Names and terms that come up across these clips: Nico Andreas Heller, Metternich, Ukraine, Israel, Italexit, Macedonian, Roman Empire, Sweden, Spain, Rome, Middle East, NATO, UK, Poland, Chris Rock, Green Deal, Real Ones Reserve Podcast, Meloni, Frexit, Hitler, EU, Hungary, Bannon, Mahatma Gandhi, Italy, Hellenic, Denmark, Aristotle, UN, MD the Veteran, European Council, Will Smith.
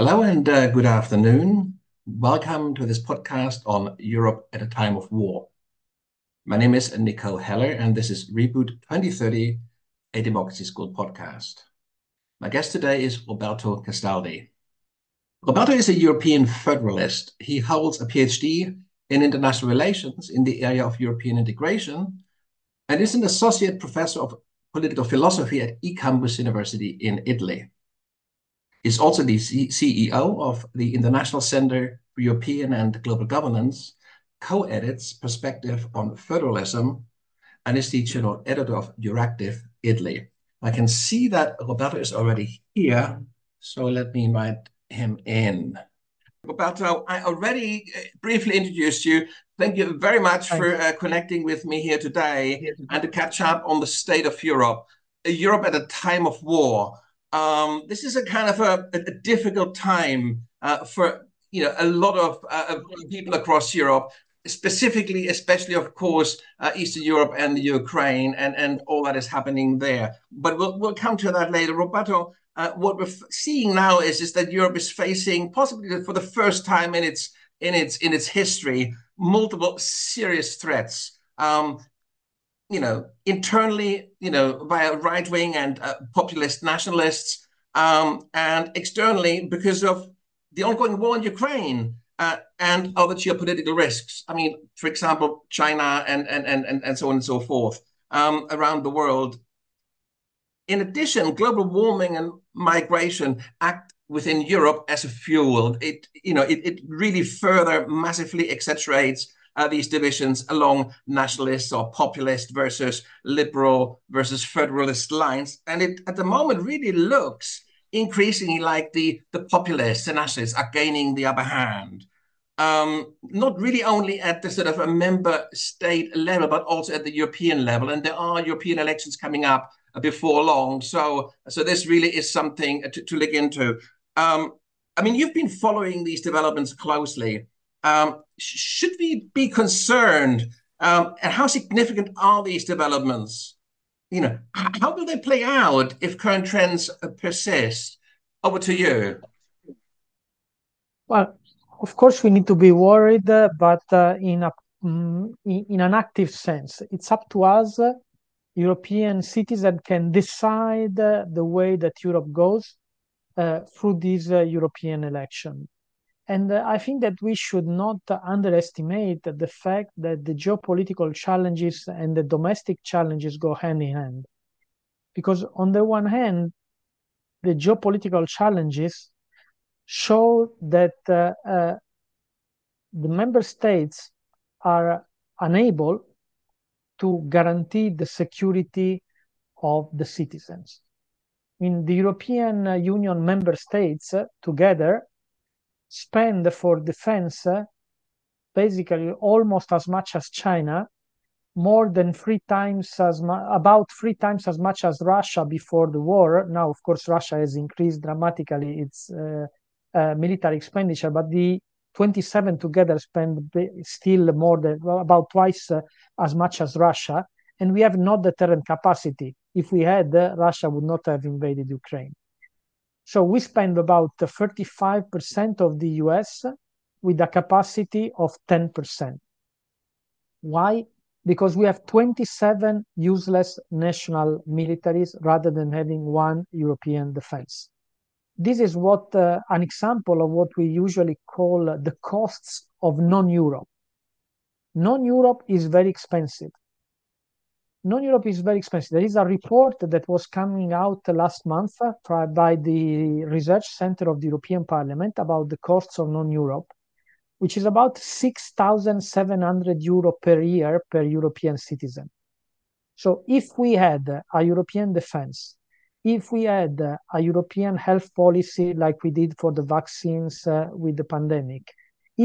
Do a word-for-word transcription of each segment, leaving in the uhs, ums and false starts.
Hello and uh, good afternoon. Welcome to this podcast on Europe at a Time of War. My name is Nico Heller and this is Reboot twenty thirty, a Democracy School podcast. My guest today is Roberto Castaldi. Roberto is a European federalist. He holds a PhD in international relations in the area of European integration and is an associate professor of political philosophy at eCampus University in Italy. He's also the C E O of the International Centre for European and Global Governance, co-edits Perspective on Federalism, and is the general editor of Euractiv Italy. I can see that Roberto is already here, so let me invite him in. Roberto, I already briefly introduced you. Thank you very much Thank for uh, connecting with me here today yes. and to catch up on the state of Europe, Europe at a time of war. Um, this is a kind of a, a difficult time uh, for you know a lot of uh, people across Europe, specifically, especially of course, uh, Eastern Europe and the Ukraine and, and all that is happening there. But we'll we'll come to that later, Roberto. Uh, what we're seeing now is is that Europe is facing, possibly for the first time in its in its in its history, multiple serious threats. Um, you know, internally, you know, by right-wing and uh, populist nationalists, um, and externally because of the ongoing war in Ukraine uh, and other geopolitical risks. I mean, for example, China and, and, and, and so on and so forth um, around the world. In addition, global warming and migration act within Europe as a fuel. It, you know, it, it really further massively accentuates Uh, these divisions along nationalist or populist versus liberal versus federalist lines. And it at the moment really looks increasingly like the, the populists and nationalists are gaining the upper hand, um, not really only at the sort of a member state level, but also at the European level. And there are European elections coming up before long. So, so this really is something to, to look into. Um, I mean, you've been following these developments closely. Um, should we be concerned? Um, and how significant are these developments? You know, how will they play out if current trends persist? Over to you. Well, of course, we need to be worried, uh, but uh, in a um, in an active sense, it's up to us, uh, European citizens, can decide uh, the way that Europe goes uh, through this uh, European election. And uh, I think that we should not underestimate the fact that the geopolitical challenges and the domestic challenges go hand in hand. Because on the one hand, the geopolitical challenges show that uh, uh, the member states are unable to guarantee the security of the citizens. In the European Union member states uh, together, spend for defense uh, basically almost as much as China, more than three times as mu- about three times as much as Russia before the war. Now, of course, Russia has increased dramatically its uh, uh, military expenditure, but the twenty-seven together spend b- still more than well, about twice uh, as much as Russia, and we have no deterrent capacity. If we had, uh, Russia would not have invaded Ukraine. So we spend about thirty-five percent of the U S with a capacity of ten percent. Why? Because we have twenty-seven useless national militaries rather than having one European defense. This is what uh, an example of what we usually call the costs of non-Europe. Non-Europe is very expensive. Non-Europe is very expensive. There is a report that was coming out last month by the Research Center of the European Parliament about the costs of non-Europe, which is about six thousand seven hundred euro per year per European citizen. So if we had a European defense, if we had a European health policy like we did for the vaccines uh, with the pandemic,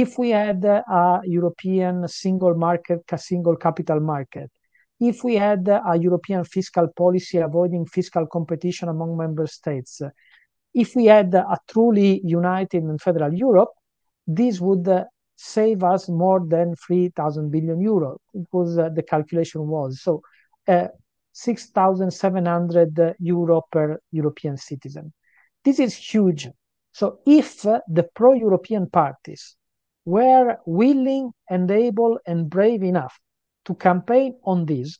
if we had a European single market, single capital market, if we had a European fiscal policy avoiding fiscal competition among member states, if we had a truly united and federal Europe, this would save us more than three thousand billion euros, because the calculation was. So uh, six thousand seven hundred euro per European citizen. This is huge. So if the pro-European parties were willing and able and brave enough to campaign on this,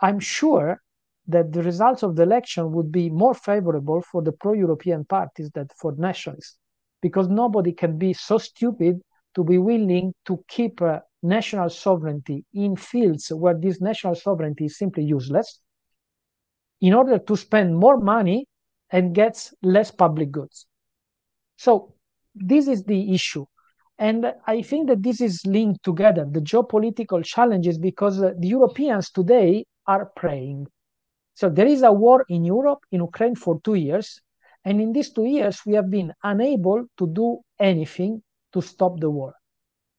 I'm sure that the results of the election would be more favorable for the pro-European parties than for nationalists, because nobody can be so stupid to be willing to keep uh, national sovereignty in fields where this national sovereignty is simply useless in order to spend more money and get less public goods. So this is the issue. And I think that this is linked together, the geopolitical challenges, because the Europeans today are praying. So there is a war in Europe, in Ukraine, for two years. And in these two years, we have been unable to do anything to stop the war.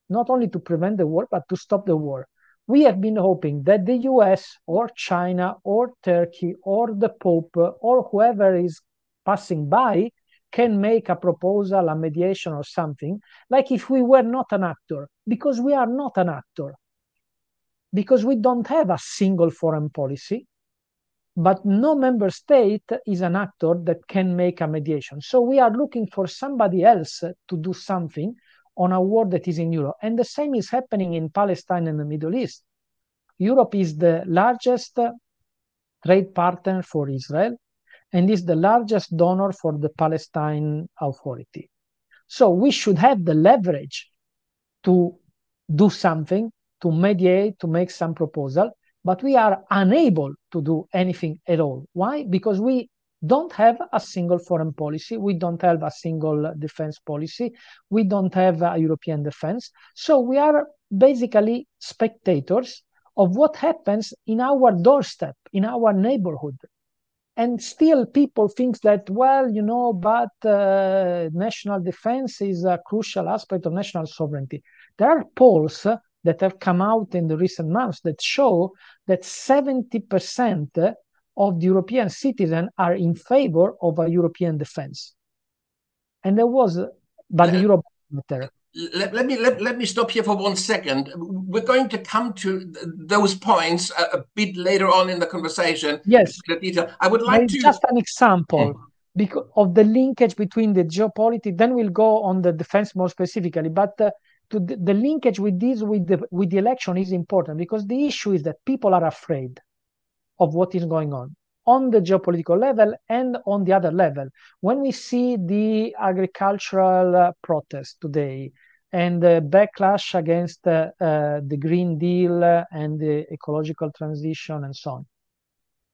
Not only to prevent the war, but to stop the war. We have been hoping that the U S or China or Turkey or the Pope or whoever is passing by can make a proposal, a mediation or something, like if we were not an actor, because we are not an actor, because we don't have a single foreign policy, but no member state is an actor that can make a mediation. So we are looking for somebody else to do something on a war that is in Europe. And the same is happening in Palestine and the Middle East. Europe is the largest trade partner for Israel and is the largest donor for the Palestine Authority. So we should have the leverage to do something, to mediate, to make some proposal, but we are unable to do anything at all. Why? Because we don't have a single foreign policy, we don't have a single defense policy, we don't have a European defense. So we are basically spectators of what happens in our doorstep, in our neighborhood. And still people think that, well, you know, but uh, national defense is a crucial aspect of national sovereignty. There are polls that have come out in the recent months that show that seventy percent of the European citizens are in favor of a European defense. And there was, but the Europe... Let, let, me, let, let me stop here for one second. We're going to come to th those points a, a bit later on in the conversation. Yes. I would like to... Just an example mm. because of the linkage between the geopolitics, then we'll go on the defense more specifically, but uh, to the, the linkage with this, with the, with the election is important, because the issue is that people are afraid of what is going on, on the geopolitical level and on the other level. When we see the agricultural uh, protest today and the backlash against uh, uh, the Green Deal uh, and the ecological transition and so on.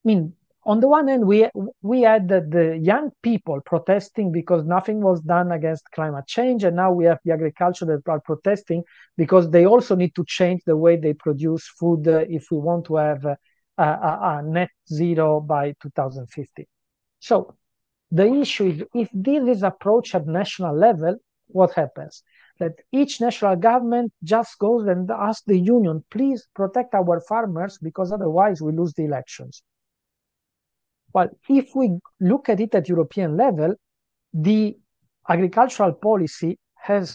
I mean, on the one hand, we, we had the, the young people protesting because nothing was done against climate change, and now we have the agriculture that are protesting because they also need to change the way they produce food uh, if we want to have uh, Uh, uh, uh, net zero by two thousand fifty. So the issue is, if this is approached at national level, what happens? That each national government just goes and asks the union, please protect our farmers because otherwise we lose the elections. Well, if we look at it at European level, the agricultural policy has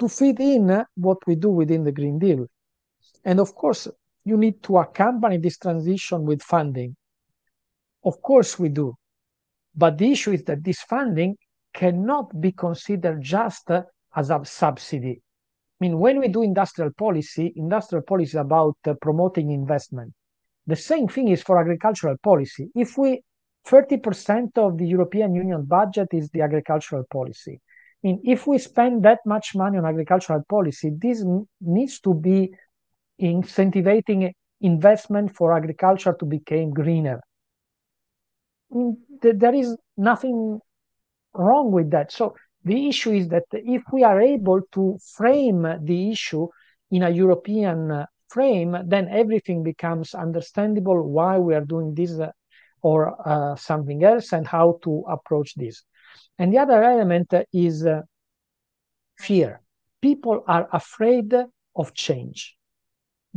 to fit in what we do within the Green Deal. And of course, you need to accompany this transition with funding. Of course we do. But the issue is that this funding cannot be considered just uh, as a subsidy. I mean, when we do industrial policy, industrial policy is about uh, promoting investment. The same thing is for agricultural policy. If we, thirty percent of the European Union budget is the agricultural policy. I mean, if we spend that much money on agricultural policy, this needs to be incentivating investment for agriculture to become greener. There is nothing wrong with that. So the issue is that if we are able to frame the issue in a European frame, then everything becomes understandable, why we are doing this or uh, something else and how to approach this. And the other element is uh, fear. People are afraid of change.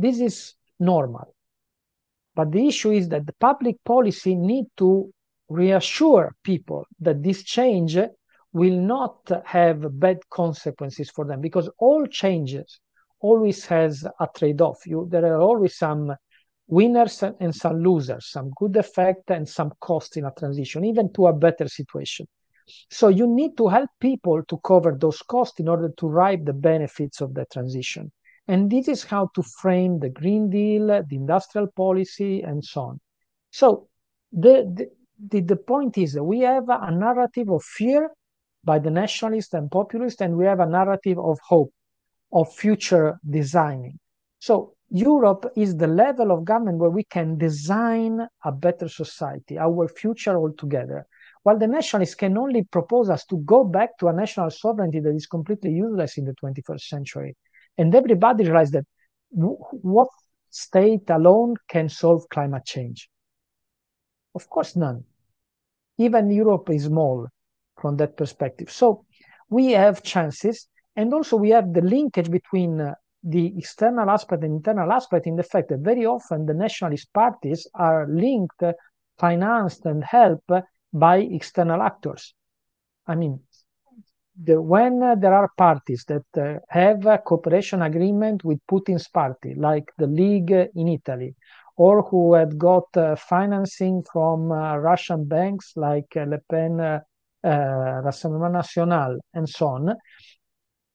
This is normal. But the issue is that the public policy need to reassure people that this change will not have bad consequences for them, because all changes always has a trade-off. You, there are always some winners and some losers, some good effect and some cost in a transition, even to a better situation. So you need to help people to cover those costs in order to reap the benefits of the transition. And this is how to frame the Green Deal, the industrial policy, and so on. So the, the, the point is that we have a narrative of fear by the nationalists and populists, and we have a narrative of hope, of future designing. So Europe is the level of government where we can design a better society, our future altogether. While the nationalists can only propose us to go back to a national sovereignty that is completely useless in the twenty-first century. And everybody realized that what state alone can solve climate change? Of course, none. Even Europe is small from that perspective. So we have chances, and also we have the linkage between uh, the external aspect and internal aspect in the fact that very often the nationalist parties are linked, uh, financed, and helped uh, by external actors. I mean, the, when uh, there are parties that uh, have a cooperation agreement with Putin's party, like the League in Italy, or who had got uh, financing from uh, Russian banks like uh, Le Pen, uh, Uh, Rassemblement National, and so on,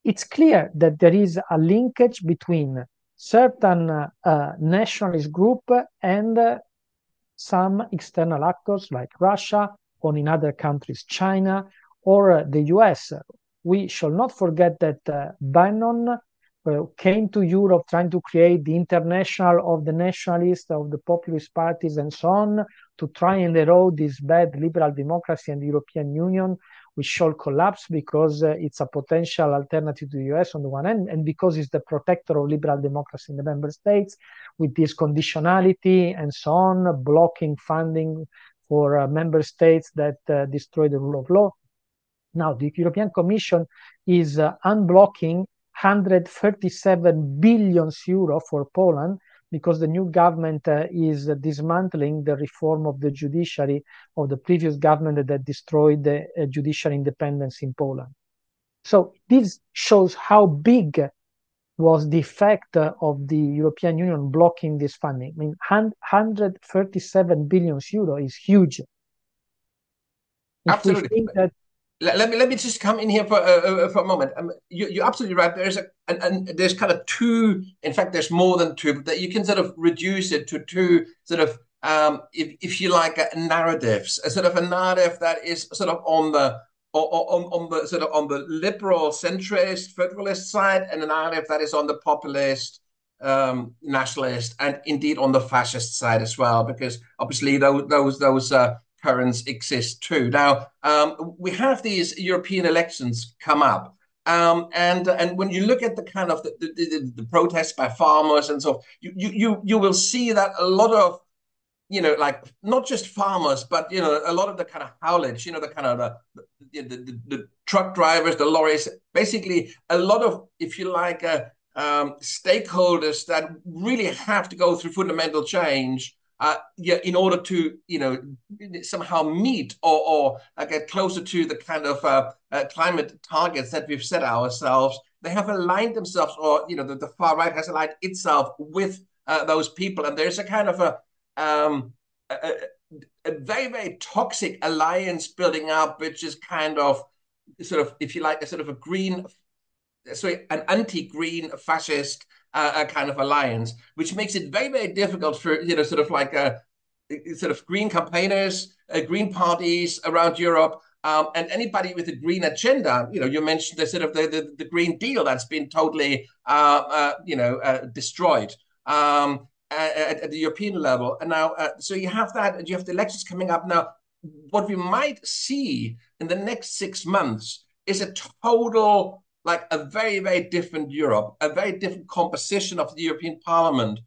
it's clear that there is a linkage between certain uh, uh, nationalist group and uh, some external actors like Russia, or in other countries China or uh, the U S. We shall not forget that uh, Bannon uh, came to Europe trying to create the international of the nationalists, of the populist parties, and so on, to try and erode this bad liberal democracy and the European Union, which shall collapse because uh, it's a potential alternative to the U S on the one hand, and because it's the protector of liberal democracy in the member states, with this conditionality and so on, blocking funding for uh, member states that uh, destroy the rule of law. Now, the European Commission is uh, unblocking one hundred thirty-seven billion euros for Poland, because the new government uh, is dismantling the reform of the judiciary of the previous government that destroyed the uh, judicial independence in Poland. So this shows how big was the effect uh, of the European Union blocking this funding. I mean, one hundred thirty-seven billion euro is huge. If Absolutely. We think that Let me let me just come in here for uh, for a moment. Um, you, you're absolutely right. There's a and, and there's kind of two. In fact, there's more than two. But that you can sort of reduce it to two sort of um, if if you like, uh, narratives. A sort of a narrative that is sort of on the on on the sort of on the liberal centrist federalist side, and a narrative that is on the populist, um, nationalist, and indeed on the fascist side as well. Because obviously those those those. Uh, currents exist too. Now, um, we have these European elections come up, um, and and when you look at the kind of the, the, the, the protests by farmers and so on, you, you you will see that a lot of, you know, like not just farmers, but, you know, a lot of the kind of haulage, you know, the kind of the the, the, the, the truck drivers, the lorries, basically a lot of, if you like, uh, um, stakeholders that really have to go through fundamental change. Uh, yeah, in order to, you know, somehow meet or, or uh, get closer to the kind of uh, uh, climate targets that we've set ourselves, they have aligned themselves, or, you know, the, the far right has aligned itself with uh, those people. And there's a kind of a, um, a, a very, very toxic alliance building up, which is kind of sort of, if you like, a sort of a green, sorry, an anti-green fascist Uh, a kind of alliance, which makes it very, very difficult for, you know, sort of like a sort of green campaigners, uh, green parties around Europe, um, and anybody with a green agenda. You know, you mentioned the sort of the the, the Green Deal that's been totally, uh, uh, you know, uh, destroyed um, at, at the European level. And now, uh, so you have that, and you have the elections coming up now. What we might see in the next six months is a total, like a very, very different Europe, a very different composition of the European Parliament.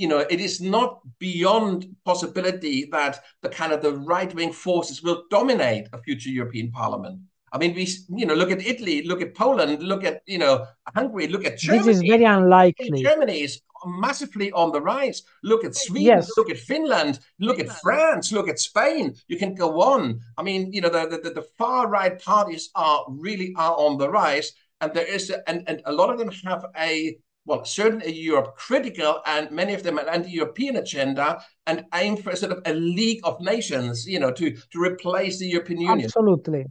You know, it is not beyond possibility that the kind of the right-wing forces will dominate a future European Parliament. I mean, we, you know, look at Italy, look at Poland, look at, you know, Hungary, look at Germany. This is very unlikely. Germany is massively on the rise. Look at Sweden, yes. Look at Finland, look Finland. at France, look at Spain. You can go on. I mean, you know, the, the, the far-right parties are really are on the rise. And there is, a, and, and a lot of them have a, well, certainly a Europe critical, and many of them an anti-European agenda, and aim for a sort of a League of Nations, you know, to, to replace the European Union. Absolutely.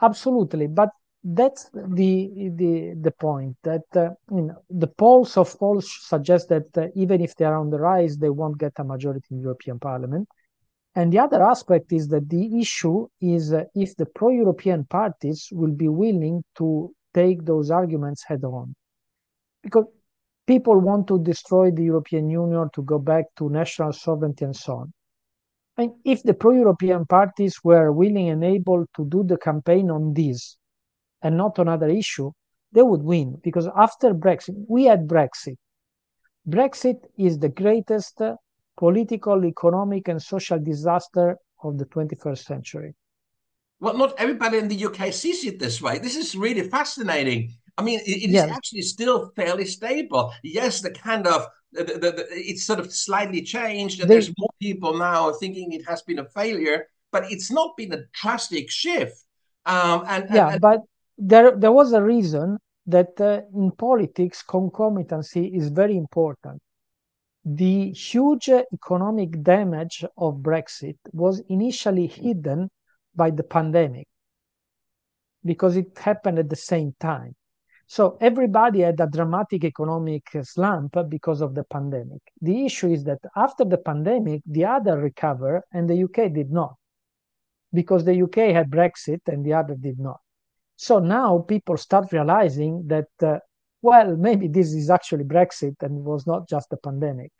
Absolutely, but that's the the the point that uh, you know, the polls of polls suggest that uh, even if they are on the rise, they won't get a majority in European Parliament. And the other aspect is that the issue is uh, if the pro-European parties will be willing to take those arguments head on, because people want to destroy the European Union, to go back to national sovereignty and so on. And if the pro-European parties were willing and able to do the campaign on this and not another issue, they would win. Because after Brexit, we had Brexit. Brexit is the greatest political, economic, and social disaster of the twenty-first century. Well, not everybody in the U K sees it this way. This is really fascinating. I mean, it, it yes. is actually still fairly stable. Yes, the kind of, the, the, the, it's sort of slightly changed, and they, there's more people now thinking it has been a failure, but it's not been a drastic shift. Um, and, and, yeah, and, but... There, there was a reason that uh, in politics, concomitancy is very important. The huge economic damage of Brexit was initially hidden by the pandemic because it happened at the same time. So everybody had a dramatic economic slump because of the pandemic. The issue is that after the pandemic, the other recovered and the U K did not, because the U K had Brexit and the other did not. So now people start realizing that, uh, well, maybe this is actually Brexit and it was not just a pandemic.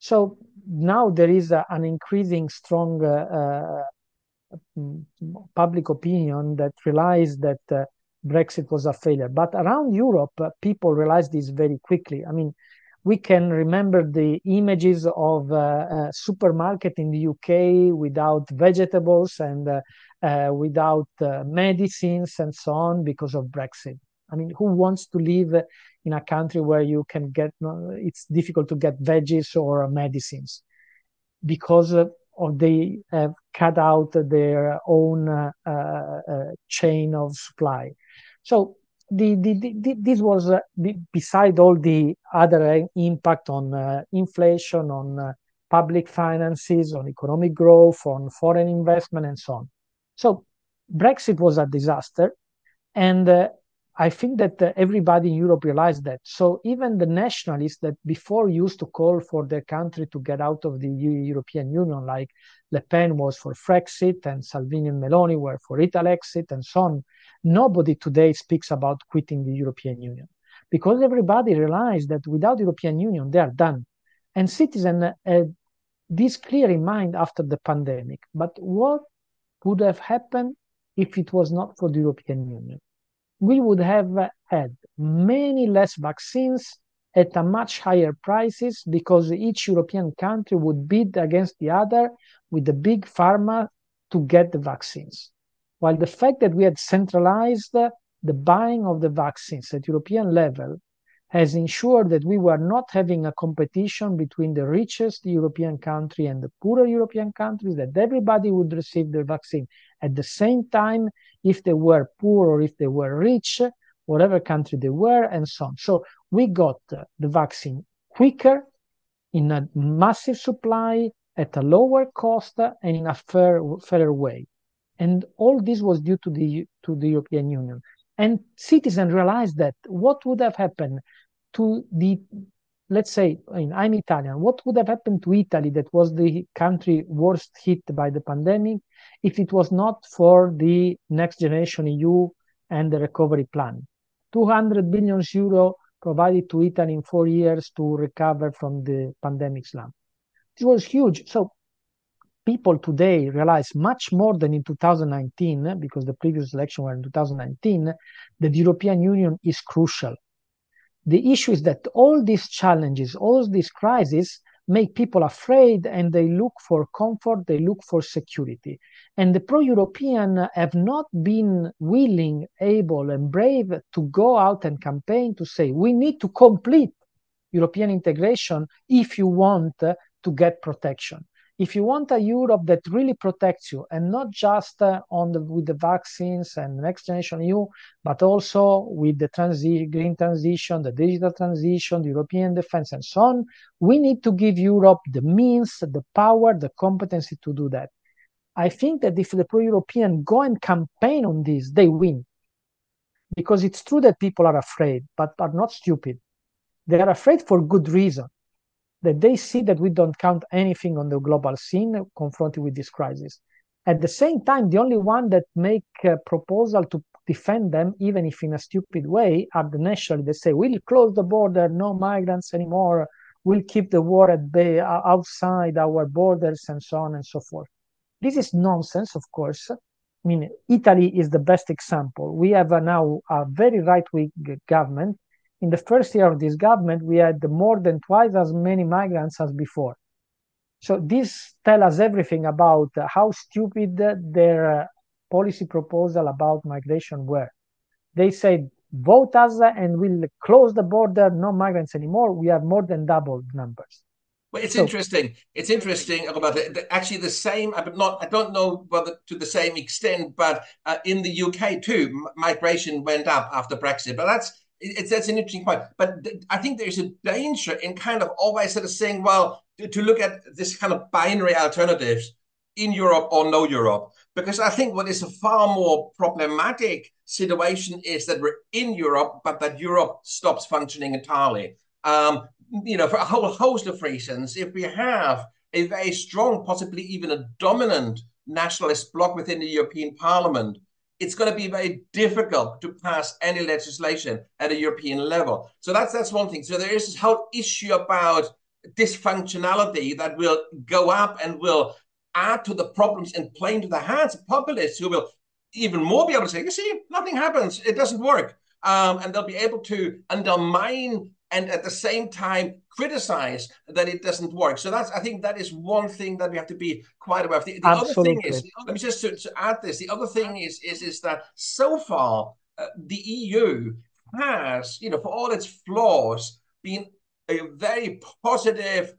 So now there is a, an increasing strong uh, uh, public opinion that realized that uh, Brexit was a failure. But around Europe, uh, people realized this very quickly. I mean, we can remember the images of uh, a supermarket in the U K without vegetables and uh, uh, without uh, medicines and so on because of Brexit. I mean, who wants to live in a country where you can get, it's difficult to get veggies or medicines because of they have cut out their own uh, uh, chain of supply. So, The, the, the, this was, uh, b- beside all the other impact on uh, inflation, on uh, public finances, on economic growth, on foreign investment, and so on. So Brexit was a disaster, and uh, I think that uh, everybody in Europe realized that. So even the nationalists that before used to call for their country to get out of the U- European Union, like Le Pen was for Frexit, and Salvini and Meloni were for Italexit, and so on, nobody today speaks about quitting the European Union, because everybody realized that without the European Union, they are done. And citizens had this clear in mind after the pandemic. But what would have happened if it was not for the European Union? We would have had many less vaccines at a much higher prices, because each European country would bid against the other with the big pharma to get the vaccines. While the fact that we had centralized the buying of the vaccines at European level has ensured that we were not having a competition between the richest European country and the poorer European countries, that everybody would receive their vaccine at the same time, if they were poor or if they were rich, whatever country they were, and so on. So we got the vaccine quicker, in a massive supply, at a lower cost, and in a fair, fairer way. And all this was due to the, to the European Union. And citizens realized that what would have happened to the, let's say, I mean, I'm Italian, what would have happened to Italy, that was the country worst hit by the pandemic, if it was not for the Next Generation E U and the recovery plan? two hundred billion euro provided to Italy in four years to recover from the pandemic slump. It was huge. So people today realize much more than in two thousand nineteen, because the previous election were in two thousand nineteen, that the European Union is crucial. The issue is that all these challenges, all these crises, make people afraid, and they look for comfort, they look for security. And the pro-European have not been willing, able, and brave to go out and campaign to say, we need to complete European integration if you want to get protection. If you want a Europe that really protects you, and not just uh, on the, with the vaccines and the Next Generation E U, but also with the transi- green transition, the digital transition, the European defense, and so on, we need to give Europe the means, the power, the competency to do that. I think that if the pro-European go and campaign on this, they win. Because it's true that people are afraid, but are not stupid. They are afraid for good reason, that they see that we don't count anything on the global scene confronted with this crisis. At the same time, the only one that make a proposal to defend them, even if in a stupid way, are the nationalists. They say, we'll close the border, no migrants anymore, we'll keep the war at bay outside our borders, and so on and so forth. This is nonsense, of course. I mean, Italy is the best example. We have now a very right-wing government. In the first year of this government, we had more than twice as many migrants as before. So this tells us everything about how stupid their policy proposal about migration were. They said, vote us and we'll close the border, no migrants anymore. We have more than doubled numbers. Well, it's so interesting. It's interesting about it. Actually, the same. I'm not. I don't know whether to the same extent, but uh, in the U K too, migration went up after Brexit. But that's it's that's an interesting point. But th I think there's a danger in kind of always sort of saying, well, to, to look at this kind of binary alternatives in Europe or no Europe, because I think what is a far more problematic situation is that we're in Europe, but that Europe stops functioning entirely. Um, you know, for a whole host of reasons. If we have a very strong, possibly even a dominant nationalist bloc within the European Parliament, it's going to be very difficult to pass any legislation at a European level. So that's that's one thing. So there is this whole issue about dysfunctionality that will go up and will add to the problems and play into the hands of populists who will even more be able to say, you see, nothing happens, it doesn't work. Um, and they'll be able to undermine and at the same time criticize that it doesn't work. So that's, I think that is one thing that we have to be quite aware of. The, the other thing is, let me just to, to add this, the other thing is is, is that so far uh, the E U has, you know, for all its flaws, been a very positive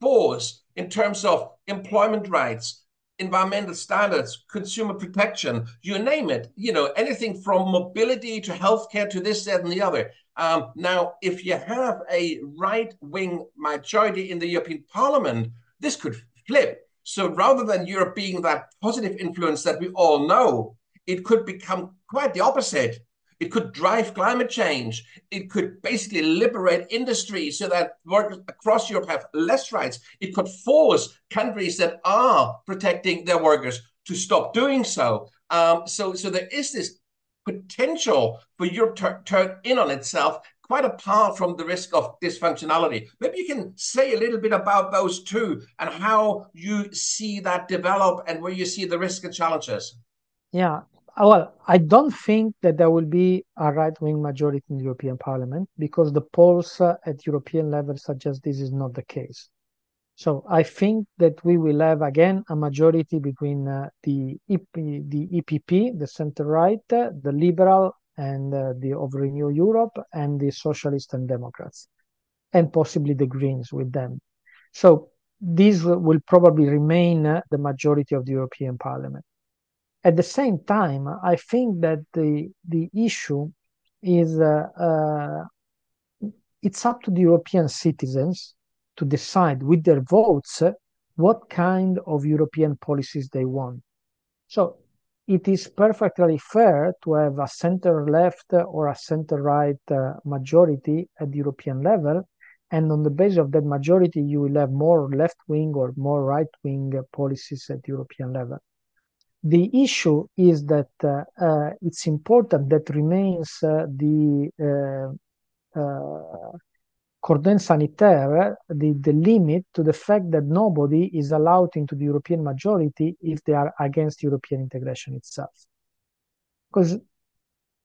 force in terms of employment rights, environmental standards, consumer protection, you name it, you know, anything from mobility to healthcare to this, that, and the other. Um, now, if you have a right-wing majority in the European Parliament, this could flip. So rather than Europe being that positive influence that we all know, it could become quite the opposite. It could drive climate change. It could basically liberate industry so that workers across Europe have less rights. It could force countries that are protecting their workers to stop doing so. Um, so, so there is this potential for Europe to turn in on itself, quite apart from the risk of dysfunctionality. Maybe you can say a little bit about those two and how you see that develop and where you see the risks and challenges. Yeah, well, I don't think that there will be a right-wing majority in the European Parliament because the polls at European level suggest this is not the case. So I think that we will have, again, a majority between uh, the, E P, the E P P, the centre-right, uh, the Liberal, and uh, the of Renew Europe, and the Socialists and Democrats, and possibly the Greens with them. So these will probably remain uh, the majority of the European Parliament. At the same time, I think that the, the issue is uh, uh, it's up to the European citizens to decide with their votes what kind of European policies they want. So it is perfectly fair to have a center-left or a center-right majority at the European level, and on the basis of that majority you will have more left-wing or more right-wing policies at European level. The issue is that uh, uh, it's important that remains uh, the uh, uh, cordon sanitaire, the, the limit to the fact that nobody is allowed into the European majority if they are against European integration itself. Because, I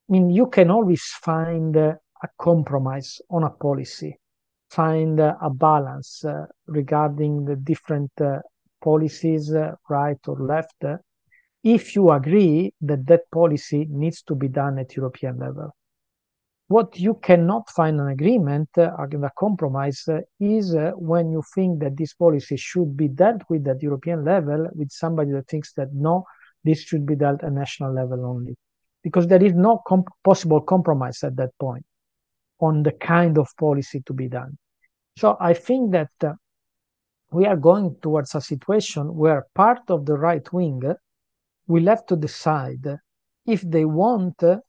mean, you can always find a compromise on a policy, find a balance uh, regarding the different uh, policies, uh, right or left, uh, if you agree that that policy needs to be done at European level. What you cannot find an agreement, uh, a compromise, uh, is uh, when you think that this policy should be dealt with at European level with somebody that thinks that no, this should be dealt at national level only. Because there is no comp possible compromise at that point on the kind of policy to be done. So I think that uh, we are going towards a situation where part of the right wing will have to decide if they want to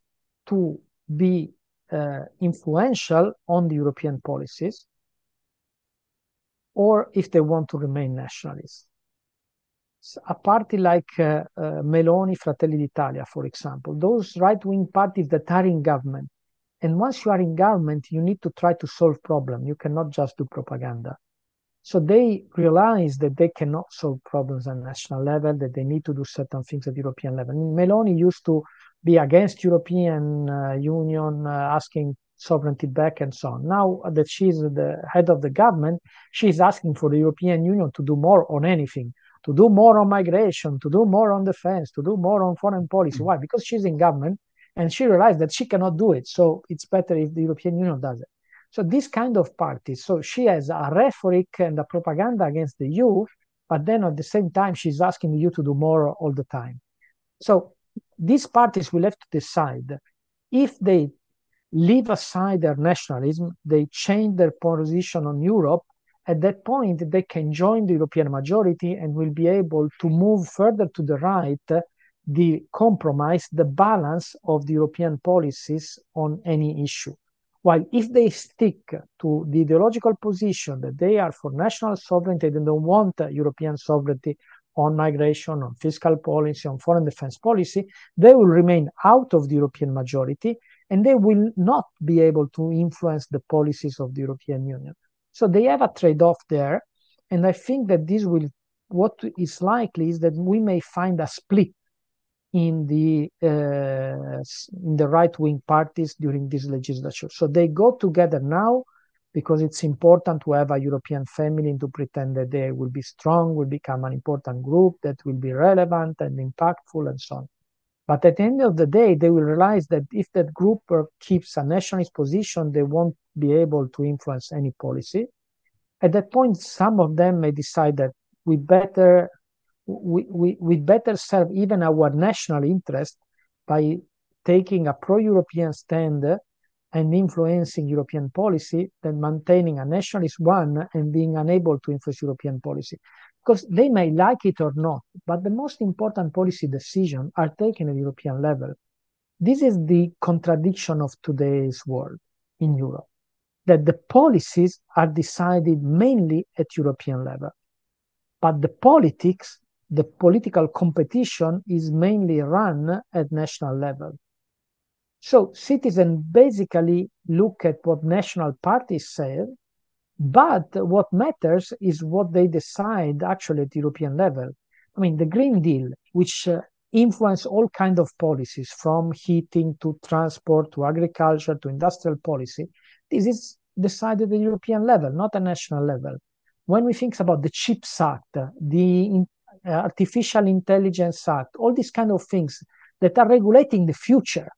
be uh, influential on the European policies or if they want to remain nationalists. So a party like uh, uh, Meloni, Fratelli d'Italia, for example, those right-wing parties that are in government. And once you are in government, you need to try to solve problems. You cannot just do propaganda. So they realize that they cannot solve problems at national level, that they need to do certain things at European level. And Meloni used to be against European uh, Union, uh, asking sovereignty back and so on. Now that she's the head of the government, she's asking for the European Union to do more on anything, to do more on migration, to do more on defense, to do more on foreign policy. Why? Because she's in government and she realized that she cannot do it. So it's better if the European Union does it. So this kind of parties, so she has a rhetoric and a propaganda against the E U, but then at the same time, she's asking the E U to do more all the time. So these parties will have to decide if they leave aside their nationalism, they change their position on Europe, at that point they can join the European majority and will be able to move further to the right, the compromise, the balance of the European policies on any issue. While if they stick to the ideological position that they are for national sovereignty, they don't want European sovereignty on migration, on fiscal policy, on foreign defense policy, they will remain out of the European majority and they will not be able to influence the policies of the European Union. So they have a trade-off there, and I think that this will, what is likely is that we may find a split in the uh, in the right-wing parties during this legislature. So they go together now because it's important to have a European family and to pretend that they will be strong, will become an important group that will be relevant and impactful and so on. But at the end of the day, they will realize that if that group keeps a nationalist position, they won't be able to influence any policy. At that point, some of them may decide that we better We, we, we better serve even our national interest by taking a pro-European stand and influencing European policy than maintaining a nationalist one and being unable to influence European policy. Because they may like it or not, but the most important policy decisions are taken at European level. This is the contradiction of today's world in Europe, that the policies are decided mainly at European level, but the politics The political competition is mainly run at national level. So citizens basically look at what national parties say, but what matters is what they decide actually at European level. I mean, the Green Deal, which uh, influenced all kinds of policies from heating to transport to agriculture to industrial policy, this is decided at European level, not at national level. When we think about the CHIPS Act, the Artificial Intelligence Act, all these kind of things that are regulating the future,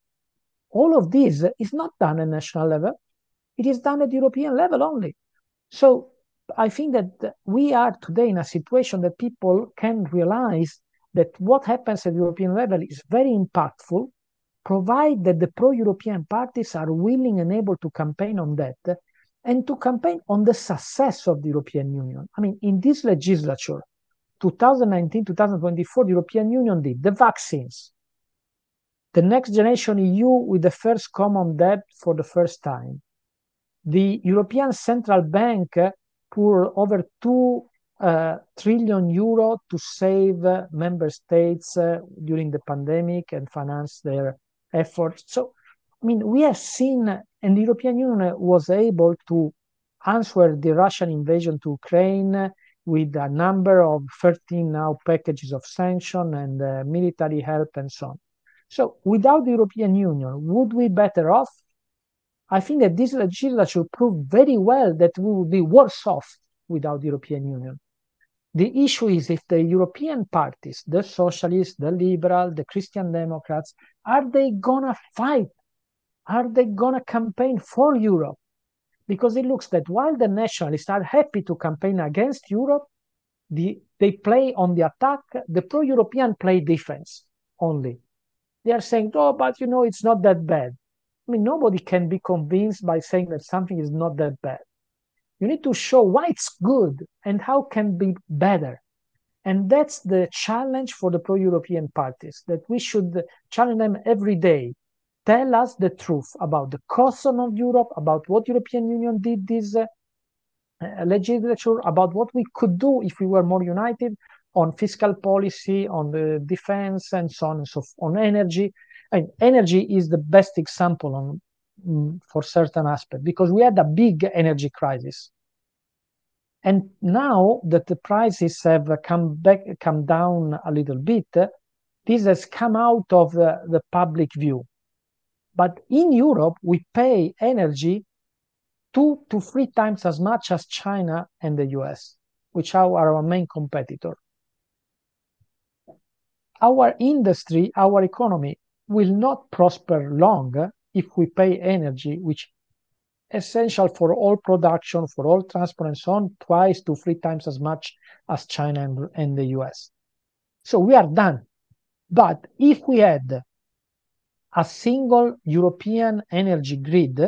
all of this is not done at national level. It is done at European level only. So I think that we are today in a situation that people can realize that what happens at European level is very impactful, provided that the pro-European parties are willing and able to campaign on that and to campaign on the success of the European Union. I mean, in this legislature, two thousand nineteen to two thousand twenty-four, the European Union did the vaccines, the Next Generation E U with the first common debt for the first time, the European Central Bank poured over two uh, trillion euro to save uh, member states uh, during the pandemic and finance their efforts. So, I mean, we have seen, and the European Union was able to answer the Russian invasion to Ukraine with a number of thirteen now packages of sanction and uh, military help and so on. So without the European Union, would we be better off? I think that this legislature proved very well that we would be worse off without the European Union. The issue is if the European parties, the socialists, the liberal, the Christian Democrats, are they gonna fight? Are they gonna campaign for Europe? Because it looks that while the nationalists are happy to campaign against Europe, the, they play on the attack, the pro-European play defense only. They are saying, oh, but you know, it's not that bad. I mean, nobody can be convinced by saying that something is not that bad. You need to show why it's good and how it can be better. And that's the challenge for the pro-European parties, that we should challenge them every day. Tell us the truth about the cost of Europe, about what European Union did this uh, uh, legislature, about what we could do if we were more united on fiscal policy, on the defense, and so on and so forth, on energy. And energy is the best example on for certain aspects, because we had a big energy crisis. And now that the prices have come back, come down a little bit, this has come out of the, the public view. But in Europe, we pay energy two to three times as much as China and the U S, which are our main competitor. Our industry, our economy will not prosper long if we pay energy, which is essential for all production, for all transport and so on, twice to three times as much as China and, and the U S. So we are done. But if we had a single European energy grid,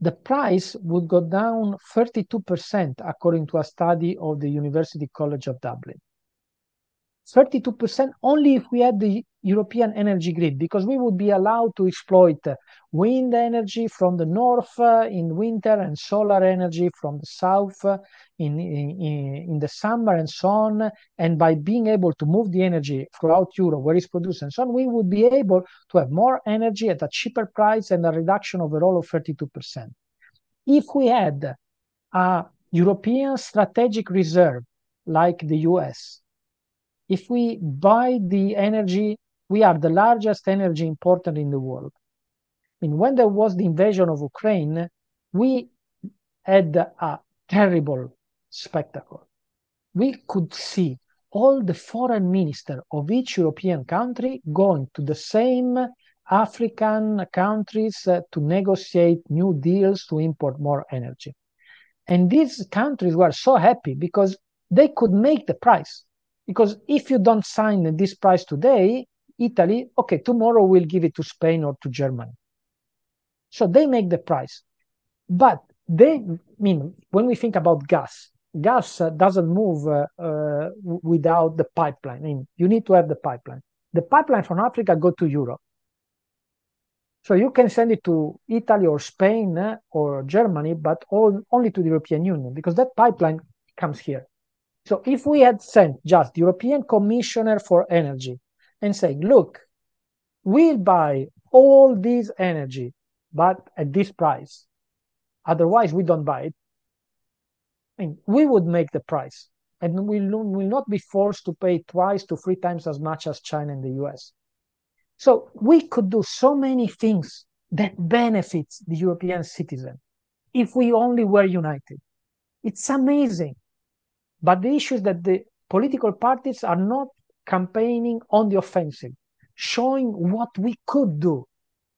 the price would go down thirty-two percent, according to a study of the University College of Dublin. thirty-two percent only if we had the European energy grid, because we would be allowed to exploit wind energy from the north uh, in winter and solar energy from the south uh, in, in, in the summer and so on. And by being able to move the energy throughout Europe where it's produced and so on, we would be able to have more energy at a cheaper price and a reduction overall of thirty-two percent. If we had a European strategic reserve like the U S, if we buy the energy, we are the largest energy importer in the world. I mean, when there was the invasion of Ukraine, we had a terrible spectacle. We could see all the foreign ministers of each European country going to the same African countries uh, to negotiate new deals to import more energy. And these countries were so happy because they could make the price. Because if you don't sign this price today, Italy, okay, tomorrow we'll give it to Spain or to Germany. So they make the price. But they, I mean, when we think about gas, gas doesn't move uh, uh, without the pipeline. I mean, you need to have the pipeline. The pipeline from Africa goes to Europe. So you can send it to Italy or Spain or Germany, but all, only to the European Union, because that pipeline comes here. So if we had sent just the European Commissioner for Energy and saying, look, we'll buy all this energy, but at this price, otherwise we don't buy it, and we would make the price and we will not be forced to pay twice to three times as much as China and the U S. So we could do so many things that benefits the European citizen if we only were united. It's amazing. But the issue is that the political parties are not campaigning on the offensive, showing what we could do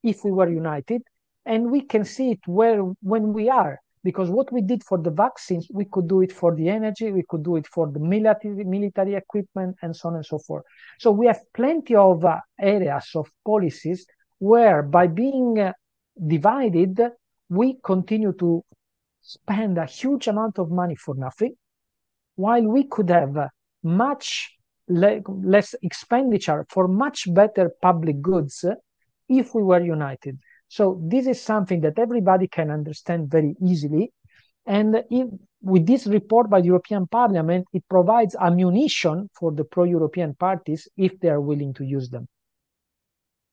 if we were united. And we can see it where when we are, because what we did for the vaccines, we could do it for the energy, we could do it for the military, military equipment, and so on and so forth. So we have plenty of uh, areas of policies where by being uh, divided, we continue to spend a huge amount of money for nothing, while we could have much le- less expenditure for much better public goods if we were united. So this is something that everybody can understand very easily. And if, with this report by the European Parliament, it provides ammunition for the pro-European parties if they are willing to use them.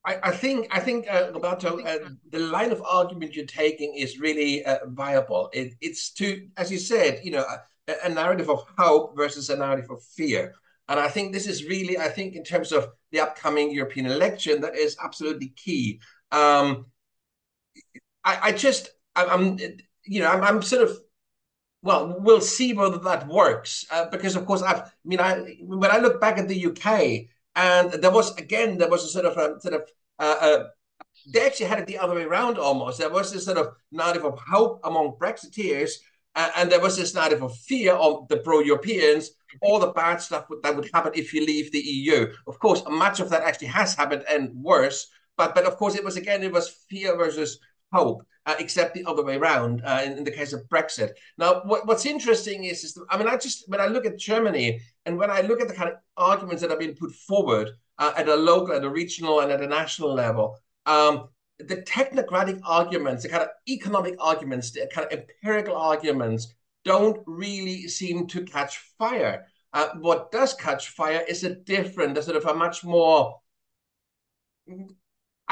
I, I think, I think, uh, Roberto, uh, the line of argument you're taking is really uh, viable. It, it's to, as you said, you know, uh, a narrative of hope versus a narrative of fear. And I think this is really, I think in terms of the upcoming European election, that is absolutely key. Um, I, I just, I, I'm, you know, I'm, I'm sort of, well, we'll see whether that works. Uh, because of course, I've, I mean, I, when I look back at the U K, and there was, again, there was a sort of, a, sort of, uh, uh, they actually had it the other way around almost. There was this sort of narrative of hope among Brexiteers, and there was this narrative of fear of the pro-Europeans, all the bad stuff that would happen if you leave the E U. Of course, much of that actually has happened and worse. But, but of course, it was, again, it was fear versus hope, uh, except the other way around uh, in, in the case of Brexit. Now, what, what's interesting is, is the, I mean, I just, when I look at Germany and when I look at the kind of arguments that have been put forward uh, at a local, at a regional and at a national level, um, the technocratic arguments, the kind of economic arguments, the kind of empirical arguments don't really seem to catch fire. Uh, what does catch fire is a different, a sort of a much more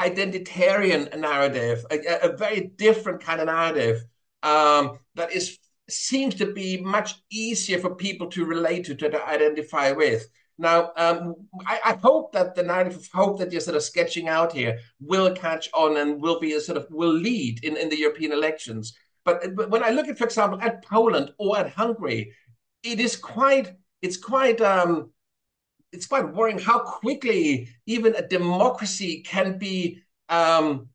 identitarian narrative, a, a very different kind of narrative um, that is seems to be much easier for people to relate to, to, to identify with. Now, um, I, I hope that the narrative of hope that you're sort of sketching out here will catch on and will be a sort of will lead in, in the European elections. But, but when I look at, for example, at Poland or at Hungary, it is quite, it's quite, um, it's quite worrying how quickly even a democracy can be um,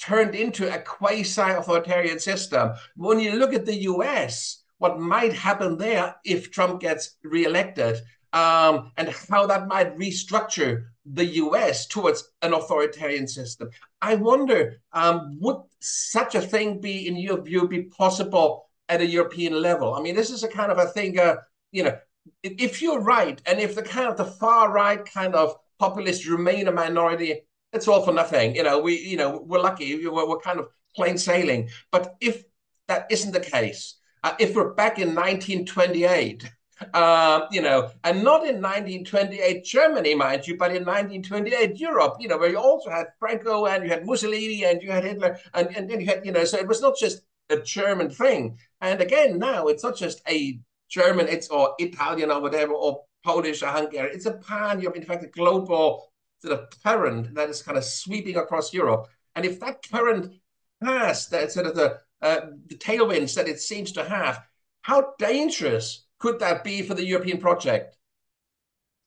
turned into a quasi-authoritarian system. When you look at the U S, what might happen there if Trump gets reelected, um, and how that might restructure the U S towards an authoritarian system. I wonder, um, would such a thing be, in your view, be possible at a European level? I mean, this is a kind of a thing, uh, you know, if you're right, and if the kind of the far right kind of populists remain a minority, it's all for nothing. You know, we, you know, we're lucky. We're, we're kind of plain sailing. But if that isn't the case, uh, if we're back in nineteen twenty-eight, uh, you know, and not in nineteen twenty-eight Germany, mind you, but in nineteen twenty-eight Europe, you know, where you also had Franco and you had Mussolini and you had Hitler, and and then you had, you know, so it was not just a German thing. And again, now it's not just a German, it's or Italian or whatever, or Polish or Hungarian. It's a pan-European, in fact, a global sort of current that is kind of sweeping across Europe. And if that current has that sort of the, uh, the tailwinds that it seems to have, how dangerous could that be for the European project?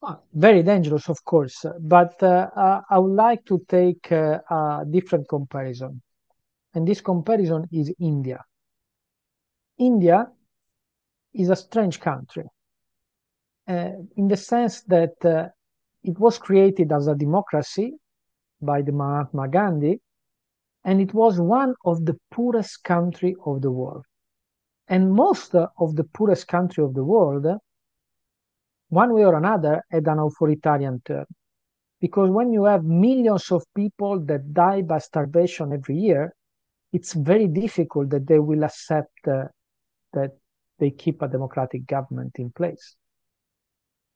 Oh, very dangerous, of course. But uh, I would like to take uh, a different comparison. And this comparison is India. India is a strange country uh, in the sense that uh, it was created as a democracy by the Mahatma Gandhi, and it was one of the poorest country of the world. And most of the poorest country of the world, one way or another, had an authoritarian turn. Because when you have millions of people that die by starvation every year, it's very difficult that they will accept uh, that they keep a democratic government in place.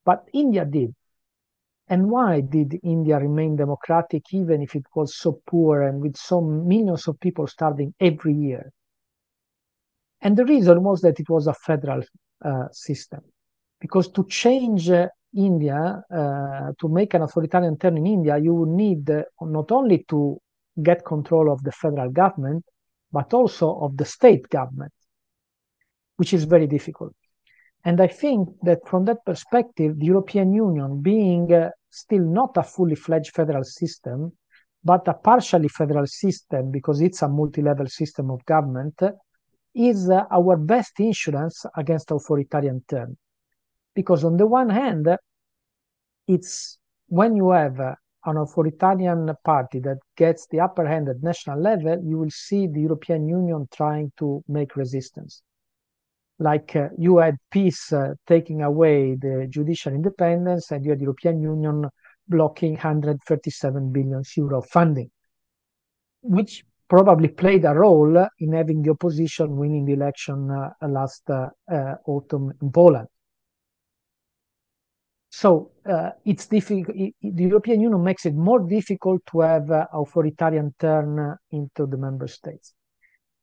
But India did. And why did India remain democratic even if it was so poor and with so millions of people starving every year? And the reason was that it was a federal uh, system. Because to change uh, India, uh, to make an authoritarian turn in India, you would need uh, not only to get control of the federal government, but also of the state government, which is very difficult. And I think that from that perspective, the European Union, being uh, still not a fully fledged federal system, but a partially federal system, because it's a multi-level system of government, is uh, our best insurance against authoritarian turn. Because on the one hand, it's when you have uh, an authoritarian party that gets the upper hand at national level, you will see the European Union trying to make resistance. Like uh, you had peace uh, taking away the judicial independence, and you had the European Union blocking one hundred thirty-seven billion euro funding, which probably played a role in having the opposition winning the election uh, last uh, uh, autumn in Poland. So uh, it's difficult. The European Union makes it more difficult to have uh, authoritarian turn into the member states.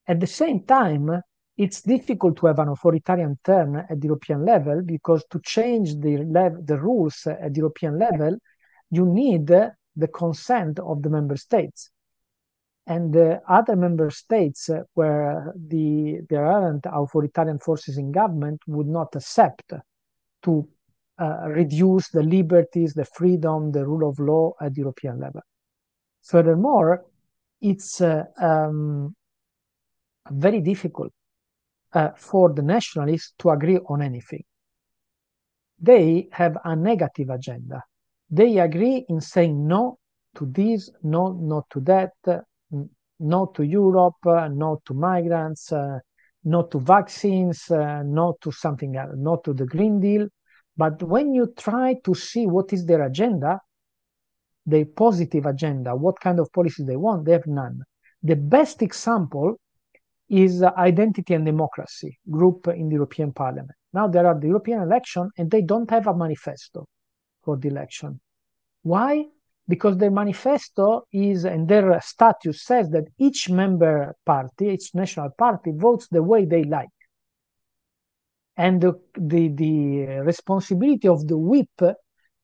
At the same time, it's difficult to have an authoritarian turn at the European level, because to change the, the rules at the European level, you need the consent of the member states. And the other member states where the, there aren't authoritarian forces in government would not accept to uh, reduce the liberties, the freedom, the rule of law at the European level. Furthermore, it's uh, um, very difficult Uh, for the nationalists to agree on anything. They have a negative agenda. They agree in saying no to this, no, not to that, no to Europe, uh, no to migrants, uh, no to vaccines, uh, no to something else, no to the Green Deal. But when you try to see what is their agenda, their positive agenda, what kind of policies they want, they have none. The best example is uh, Identity and Democracy group in the European Parliament. Now there are the European election and they don't have a manifesto for the election. Why? Because their manifesto is, and their statute says that each member party, each national party votes the way they like. And the, the, the responsibility of the whip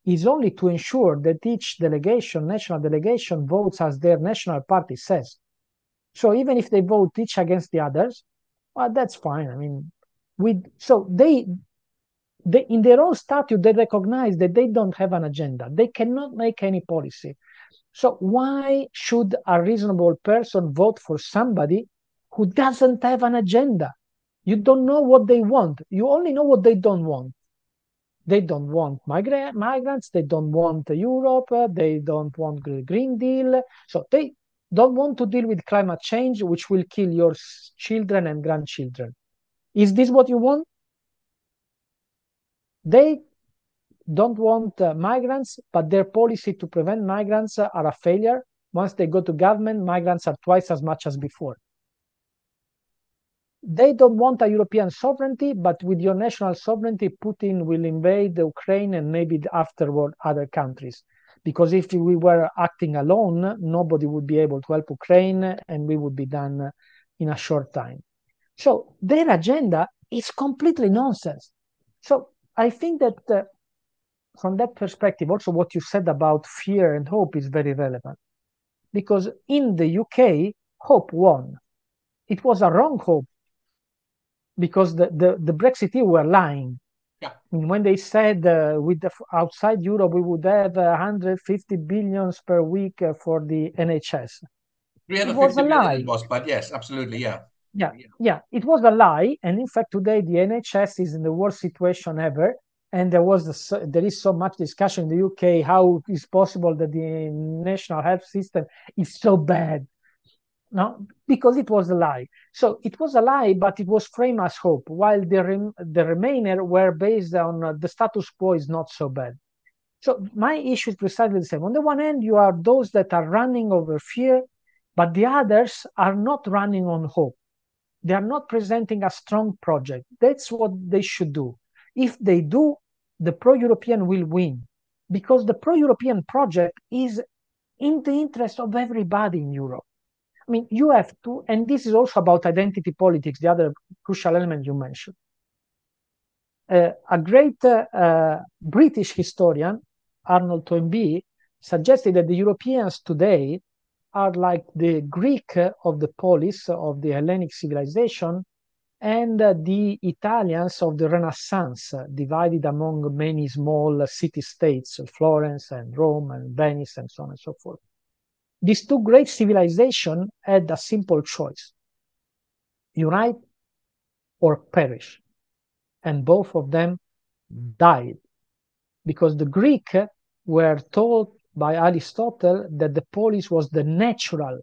is only to ensure that each delegation, national delegation, votes as their national party says. So even if they vote each against the others, well, that's fine. I mean, we, so they, they, in their own statute, they recognize that they don't have an agenda. They cannot make any policy. So why should a reasonable person vote for somebody who doesn't have an agenda? You don't know what they want. You only know what they don't want. They don't want migra- migrants. They don't want Europe. They don't want the Green Deal. So they don't want to deal with climate change, which will kill your children and grandchildren. Is this what you want? They don't want uh, migrants, but their policy to prevent migrants uh, are a failure. Once they go to government, migrants are twice as much as before. They don't want a European sovereignty, but with your national sovereignty, Putin will invade Ukraine and maybe afterward other countries. Because if we were acting alone, nobody would be able to help Ukraine and we would be done in a short time. So their agenda is completely nonsense. So I think that uh, from that perspective, also what you said about fear and hope is very relevant. Because in the U K, hope won. It was a wrong hope because the, the, the Brexiteers were lying. Yeah. When they said uh, with the, outside Europe we would have uh, one hundred fifty billions per week uh, for the N H S, it was a lie. It was, but yes, absolutely, yeah. yeah, yeah, yeah. It was a lie, and in fact today the N H S is in the worst situation ever. And there was the, there is so much discussion in the U K how is possible that the national health system is so bad. No, because it was a lie. So it was a lie, but it was framed as hope, while the rem the remainder were based on uh, the status quo is not so bad. So my issue is precisely the same. On the one hand, you are those that are running over fear, but the others are not running on hope. They are not presenting a strong project. That's what they should do. If they do, the pro-European will win, because the pro-European project is in the interest of everybody in Europe. I mean, you have to, and this is also about identity politics, the other crucial element you mentioned. Uh, a great uh, uh, British historian, Arnold Toynbee, suggested that the Europeans today are like the Greek of the polis, of the Hellenic civilization, and uh, the Italians of the Renaissance, uh, divided among many small uh, city-states, Florence and Rome and Venice and so on and so forth. These two great civilizations had a simple choice: unite or perish. And both of them died. Because the Greeks were told by Aristotle that the polis was the natural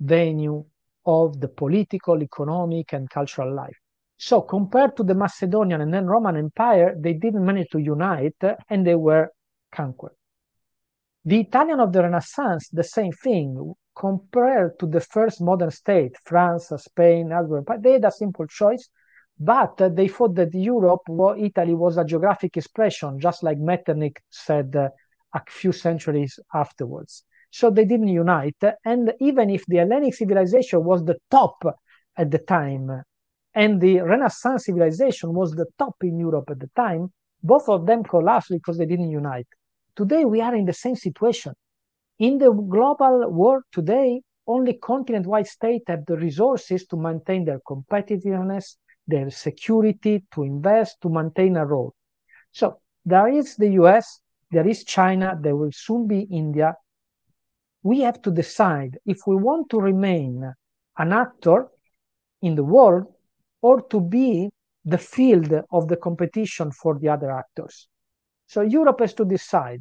venue of the political, economic, and cultural life. So compared to the Macedonian and then Roman Empire, they didn't manage to unite and they were conquered. The Italian of the Renaissance, the same thing, compared to the first modern state, France, Spain, elsewhere, they had a simple choice, but they thought that Europe, well, Italy was a geographic expression, just like Metternich said uh, a few centuries afterwards. So they didn't unite, and even if the Hellenic civilization was the top at the time, and the Renaissance civilization was the top in Europe at the time, both of them collapsed because they didn't unite. Today, we are in the same situation. In the global world today, only continent-wide states have the resources to maintain their competitiveness, their security, to invest, to maintain a role. So there is the U S, there is China, there will soon be India. We have to decide if we want to remain an actor in the world or to be the field of the competition for the other actors. So Europe has to decide,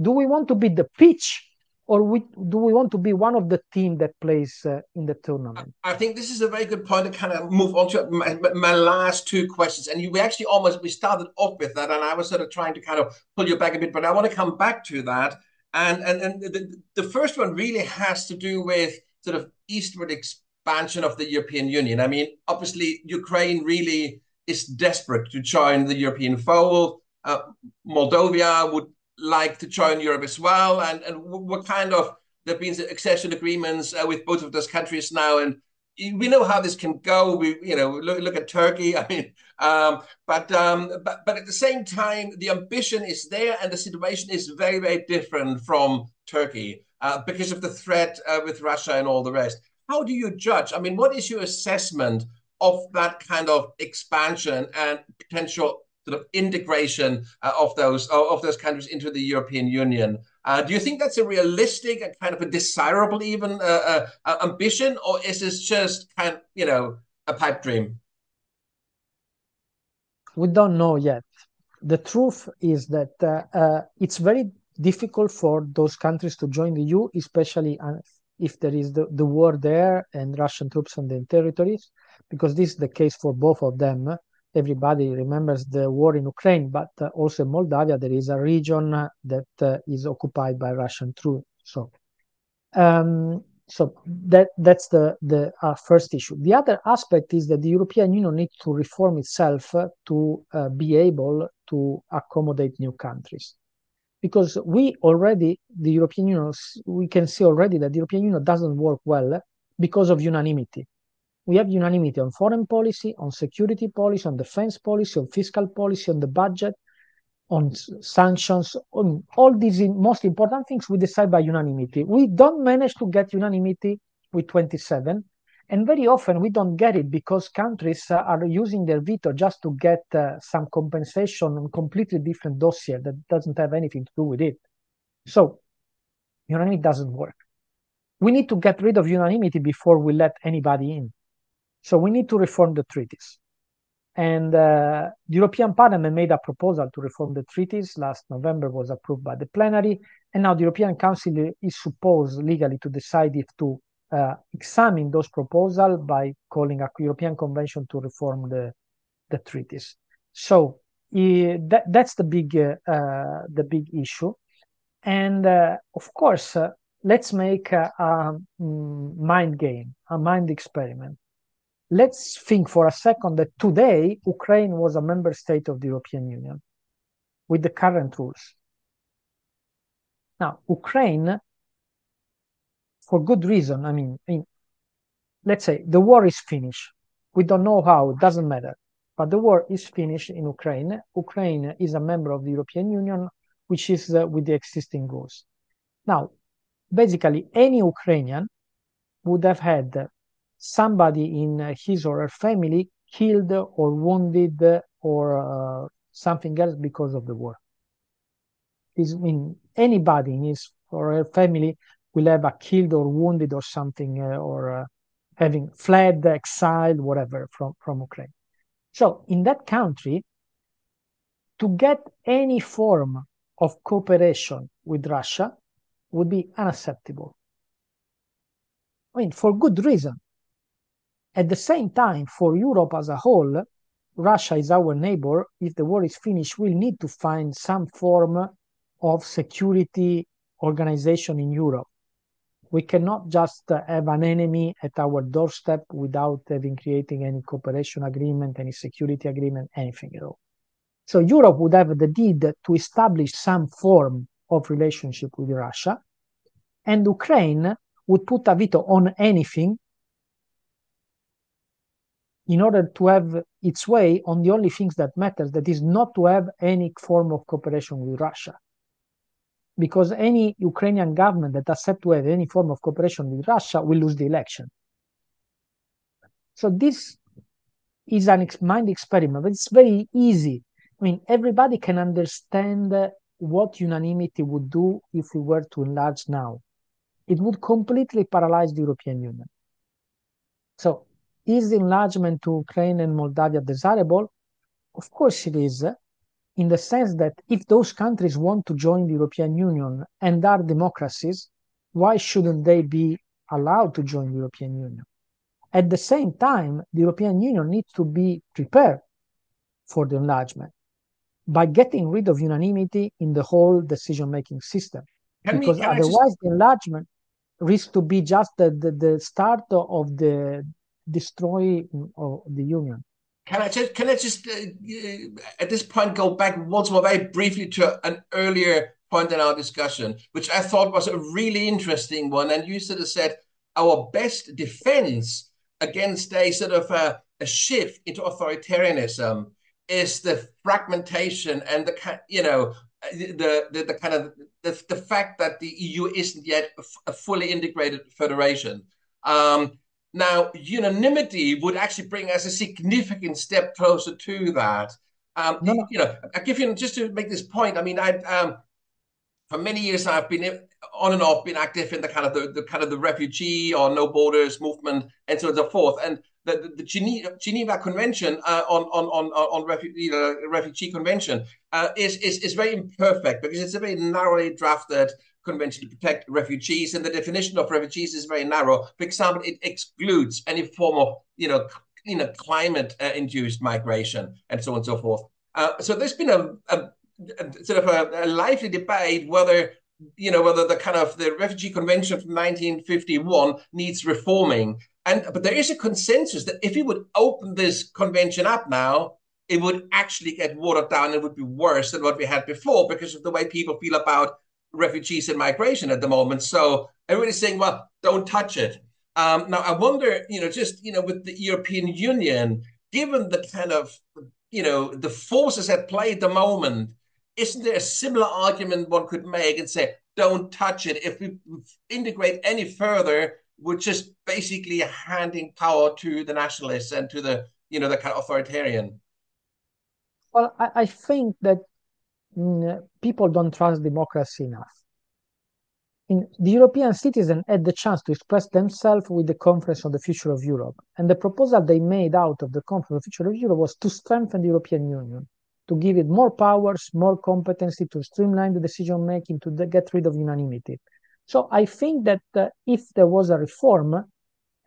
do we want to be the pitch or we, do we want to be one of the team that plays uh, in the tournament? I think this is a very good point to kind of move on to my, my last two questions. And you, we actually almost, we started off with that, and I was sort of trying to kind of pull you back a bit, but I want to come back to that. And, and, and the, the first one really has to do with sort of eastward expansion of the European Union. I mean, obviously, Ukraine really is desperate to join the European fold. Uh, Moldova would like to join Europe as well, and and what kind of, there have been accession agreements uh, with both of those countries now, and we know how this can go. We you know look, look at Turkey. I mean, um, but um, but but at the same time, the ambition is there, and the situation is very very different from Turkey uh, because of the threat uh, with Russia and all the rest. How do you judge? I mean, what is your assessment of that kind of expansion and potential sort of integration uh, of those of those countries into the European Union? Uh, do you think that's a realistic and kind of a desirable even uh, uh, ambition, or is this just kind of, you know, a pipe dream? We don't know yet. The truth is that uh, uh, it's very difficult for those countries to join the E U, especially if there is the, the war there and Russian troops on their territories, because this is the case for both of them. Everybody remembers the war in Ukraine, but uh, also in Moldova, there is a region uh, that uh, is occupied by Russian troops. So, um, so that that's the, the uh, first issue. The other aspect is that the European Union needs to reform itself uh, to uh, be able to accommodate new countries. Because we already, the European Union, we can see already that the European Union doesn't work well because of unanimity. We have unanimity on foreign policy, on security policy, on defense policy, on fiscal policy, on the budget, on sanctions, on all these most important things we decide by unanimity. We don't manage to get unanimity with twenty-seven, and very often we don't get it because countries uh, are using their veto just to get uh, some compensation on completely different dossier that doesn't have anything to do with it. So unanimity doesn't work. We need to get rid of unanimity before we let anybody in. So we need to reform the treaties. And uh, the European Parliament made a proposal to reform the treaties. Last November was approved by the plenary. And now the European Council is supposed legally to decide if to uh, examine those proposals by calling a European Convention to reform the, the treaties. So uh, that, that's the big, uh, uh, the big issue. And uh, of course, uh, let's make a, a mind game, a mind experiment. Let's think for a second that today Ukraine was a member state of the European Union with the current rules. Now, Ukraine, for good reason, I mean, in, let's say the war is finished. We don't know how, it doesn't matter. But the war is finished in Ukraine. Ukraine is a member of the European Union, which is uh, with the existing rules. Now, basically, any Ukrainian would have had uh, somebody in his or her family killed or wounded or uh, something else because of the war. This mean anybody in his or her family will have a killed or wounded or something uh, or uh, having fled, exiled, whatever from, from Ukraine. So in that country, to get any form of cooperation with Russia would be unacceptable. I mean, for good reason. At the same time, for Europe as a whole, Russia is our neighbor. If the war is finished, we'll need to find some form of security organization in Europe. We cannot just have an enemy at our doorstep without having creating any cooperation agreement, any security agreement, anything at all. So Europe would have the need to establish some form of relationship with Russia, and Ukraine would put a veto on anything in order to have its way on the only things that matters, that is not to have any form of cooperation with Russia. Because any Ukrainian government that accepts to have any form of cooperation with Russia will lose the election. So this is a mind experiment, but it's very easy. I mean, everybody can understand what unanimity would do if we were to enlarge now. It would completely paralyze the European Union. So, is enlargement to Ukraine and Moldova desirable? Of course it is, in the sense that if those countries want to join the European Union and are democracies, why shouldn't they be allowed to join the European Union? At the same time, the European Union needs to be prepared for the enlargement by getting rid of unanimity in the whole decision-making system. Can because me, otherwise just... the enlargement risks to be just the, the, the start of the destroy of the union. Can I just, can I just uh, at this point go back once more very briefly to an earlier point in our discussion, which I thought was a really interesting one. And you sort of said our best defense against a sort of a, a shift into authoritarianism is the fragmentation and the, you know, the the, the kind of the, the fact that the E U isn't yet a fully integrated federation. Um, Now, unanimity would actually bring us a significant step closer to that. Um, no, no. You know, I give you just to make this point. I mean, I um, for many years I've been on and off been active in the kind of the, the kind of the refugee or no borders movement and so on and so forth. And the the, the Geneva, Geneva Convention uh, on on on on refugee, uh, refugee convention uh, is is is very imperfect because it's a very narrowly drafted Convention to protect refugees, and the definition of refugees is very narrow. For example, it excludes any form of, you know, you know, climate-induced migration, and so on and so forth. Uh, so there's been a, a, a sort of a, a lively debate whether, you know, whether the kind of the Refugee Convention from nineteen fifty-one needs reforming. And but there is a consensus that if you would open this convention up now, it would actually get watered down. It would be worse than what we had before because of the way people feel about refugees and migration at the moment. So everybody's saying, well, don't touch it. Um, now, I wonder, you know, just, you know, with the European Union, given the kind of, you know, the forces at play at the moment, isn't there a similar argument one could make and say, don't touch it? If we integrate any further, we're just basically handing power to the nationalists and to the, you know, the kind of authoritarian. Well, I, I think that people don't trust democracy enough. In the European citizens had the chance to express themselves with the Conference on the Future of Europe. And the proposal they made out of the Conference on the Future of Europe was to strengthen the European Union, to give it more powers, more competency, to streamline the decision-making, to get rid of unanimity. So I think that uh, if there was a reform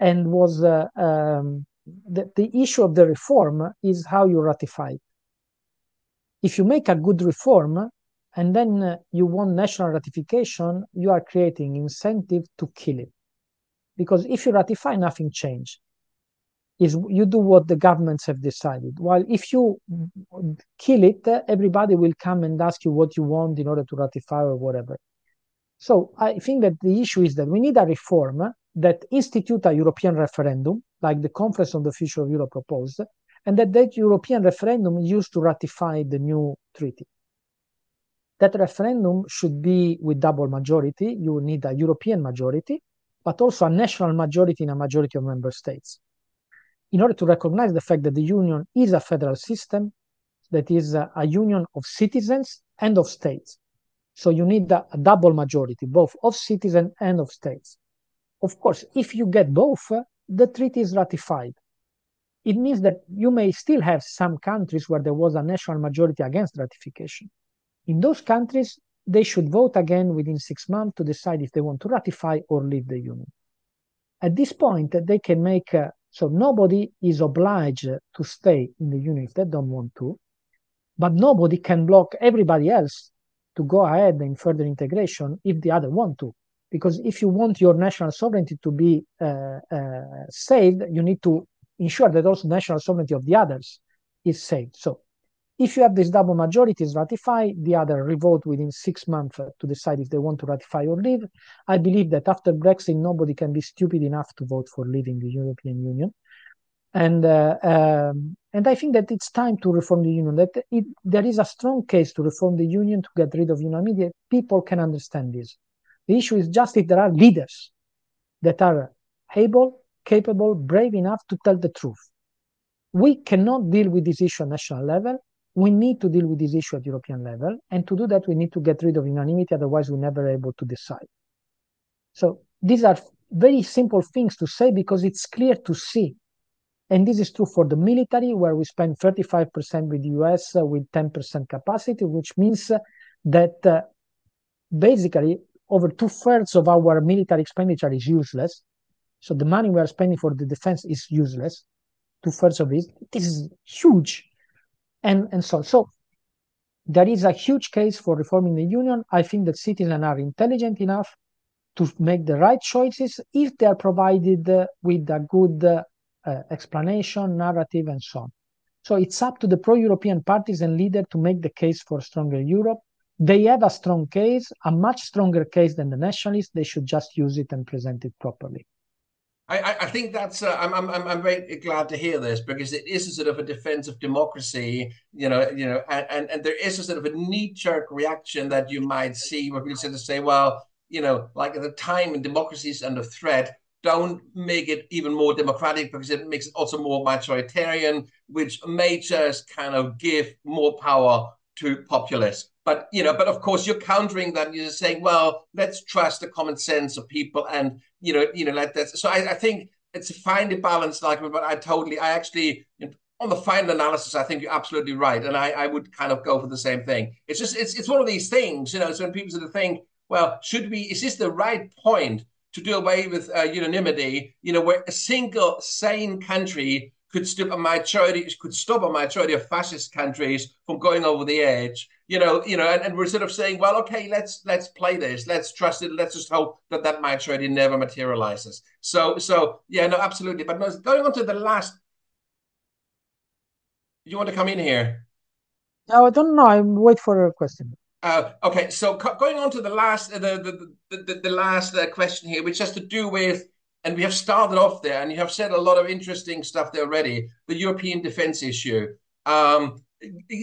and was uh, um, the, the issue of the reform is how you ratify it. If you make a good reform and then uh, you want national ratification, you are creating incentive to kill it. Because if you ratify, nothing changes. You do what the governments have decided. While if you kill it, everybody will come and ask you what you want in order to ratify or whatever. So I think that the issue is that we need a reform that institutes a European referendum, like the Conference on the Future of Europe proposed, and that that European referendum used to ratify the new treaty. That referendum should be with double majority. You need a European majority, but also a national majority in a majority of member states, in order to recognize the fact that the Union is a federal system, that is a, a union of citizens and of states. So you need a, a double majority, both of citizens and of states. Of course, if you get both, the treaty is ratified. It means that you may still have some countries where there was a national majority against ratification. In those countries, they should vote again within six months to decide if they want to ratify or leave the Union. At this point, they can make, uh, so nobody is obliged to stay in the Union if they don't want to, but nobody can block everybody else to go ahead in further integration if the other want to. Because if you want your national sovereignty to be uh, uh, saved, you need to ensure that also national sovereignty of the others is saved. So if you have this double majority is ratified, the other revote within six months to decide if they want to ratify or leave. I believe that after Brexit, nobody can be stupid enough to vote for leaving the European Union. And uh, um, and I think that it's time to reform the Union, that it, there is a strong case to reform the Union, to get rid of unanimity. People can understand this. The issue is just if there are leaders that are able, capable, brave enough to tell the truth. We cannot deal with this issue at national level. We need to deal with this issue at European level. And to do that, we need to get rid of unanimity. Otherwise, we're never able to decide. So these are very simple things to say because it's clear to see. And this is true for the military, where we spend thirty-five percent with the U S uh, with ten percent capacity, which means uh, that uh, basically over two-thirds of our military expenditure is useless. So the money we are spending for the defense is useless. Two-thirds of it. This is huge. And, and so on. So there is a huge case for reforming the union. I think that citizens are intelligent enough to make the right choices if they are provided uh, with a good uh, uh, explanation, narrative, and so on. So it's up to the pro-European parties and leaders to make the case for stronger Europe. They have a strong case, a much stronger case than the nationalists. They should just use it and present it properly. I, I think that's. Uh, I'm, I'm. I'm very glad to hear this, because it is a sort of a defense of democracy, you know. You know, and, and, and there is a sort of a knee-jerk reaction that you might see, where people sort of say, "Well, you know, like at the time when democracy is under threat, don't make it even more democratic, because it makes it also more majoritarian, which may just kind of give more power to populists." But you know, but of course, you're countering that. You're saying, "Well, let's trust the common sense of people," and you know, you know, like that. So I, I think it's a finely balanced argument. But I totally, I actually, on the final analysis, I think you're absolutely right, and I, I would kind of go for the same thing. It's just, it's, it's one of these things, you know. So when people sort of think, "Well, should we? Is this the right point to do away with uh, unanimity?" You know, where a single sane country could stop a majority, could stop a majority of fascist countries from going over the edge. You know, you know, and, and we're sort of saying, well, okay, let's let's play this, let's trust it, let's just hope that that majority never materializes. So, so yeah, no, absolutely. But no, going on to the last, you want to come in here? No, I don't know. I'm wait for a question. Uh, okay, so going on to the last, uh, the, the the the last uh, question here, which has to do with, and we have started off there, and you have said a lot of interesting stuff there already. The European defense issue. Um,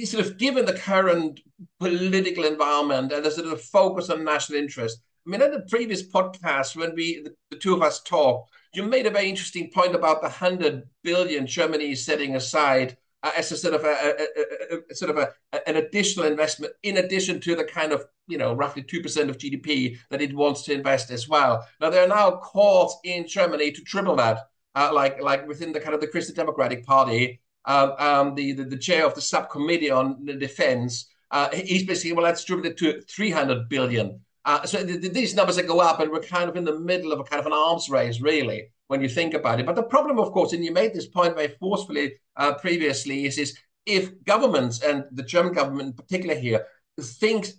Sort of given the current political environment and the sort of focus on national interest, I mean, in the previous podcast when we, the, the two of us talked, you made a very interesting point about the one hundred billion Germany is setting aside uh, as a sort of a, a, a, a sort of a, a, an additional investment, in addition to the kind of, you know, roughly two percent of G D P that it wants to invest as well. Now, there are now calls in Germany to triple that, uh, like like within the kind of the Christian Democratic Party. Um, um, the, the, the chair of the subcommittee on the defense, uh, he's basically, well, that's distributed to three hundred billion. Uh, so th th these numbers that go up, and we're kind of in the middle of a kind of an arms race, really, when you think about it. But the problem, of course, and you made this point very forcefully uh, previously, is, is if governments, and the German government in particular here, thinks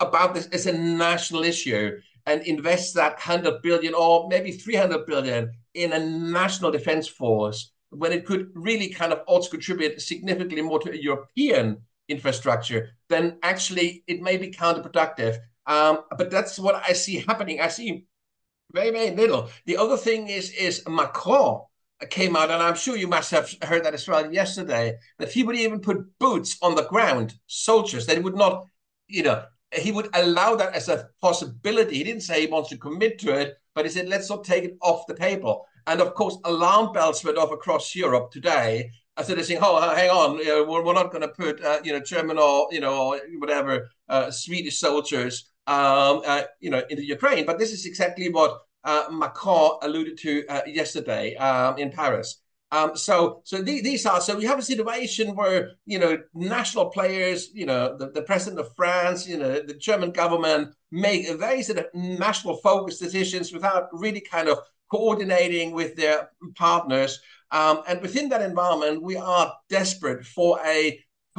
about this as a national issue and invests that one hundred billion or maybe three hundred billion in a national defense force, when it could really kind of also contribute significantly more to a European infrastructure, then actually it may be counterproductive. Um, but that's what I see happening. I see very, very little. The other thing is, is Macron came out, and I'm sure you must have heard that as well yesterday, that he would even put boots on the ground, soldiers, that he would not, you know, he would allow that as a possibility. He didn't say he wants to commit to it, but he said, let's not take it off the table. And of course, alarm bells went off across Europe today. I started saying, "Oh, hang on, you know, we're, we're not going to put, uh, you know, German or you know, or whatever uh, Swedish soldiers, um, uh, you know, into Ukraine." But this is exactly what uh, Macron alluded to uh, yesterday um, in Paris. Um, so, so th these are so we have a situation where you know national players, you know, the, the president of France, you know, the German government make very sort of national focused decisions without really kind of coordinating with their partners. Um, and within that environment, we are desperate for a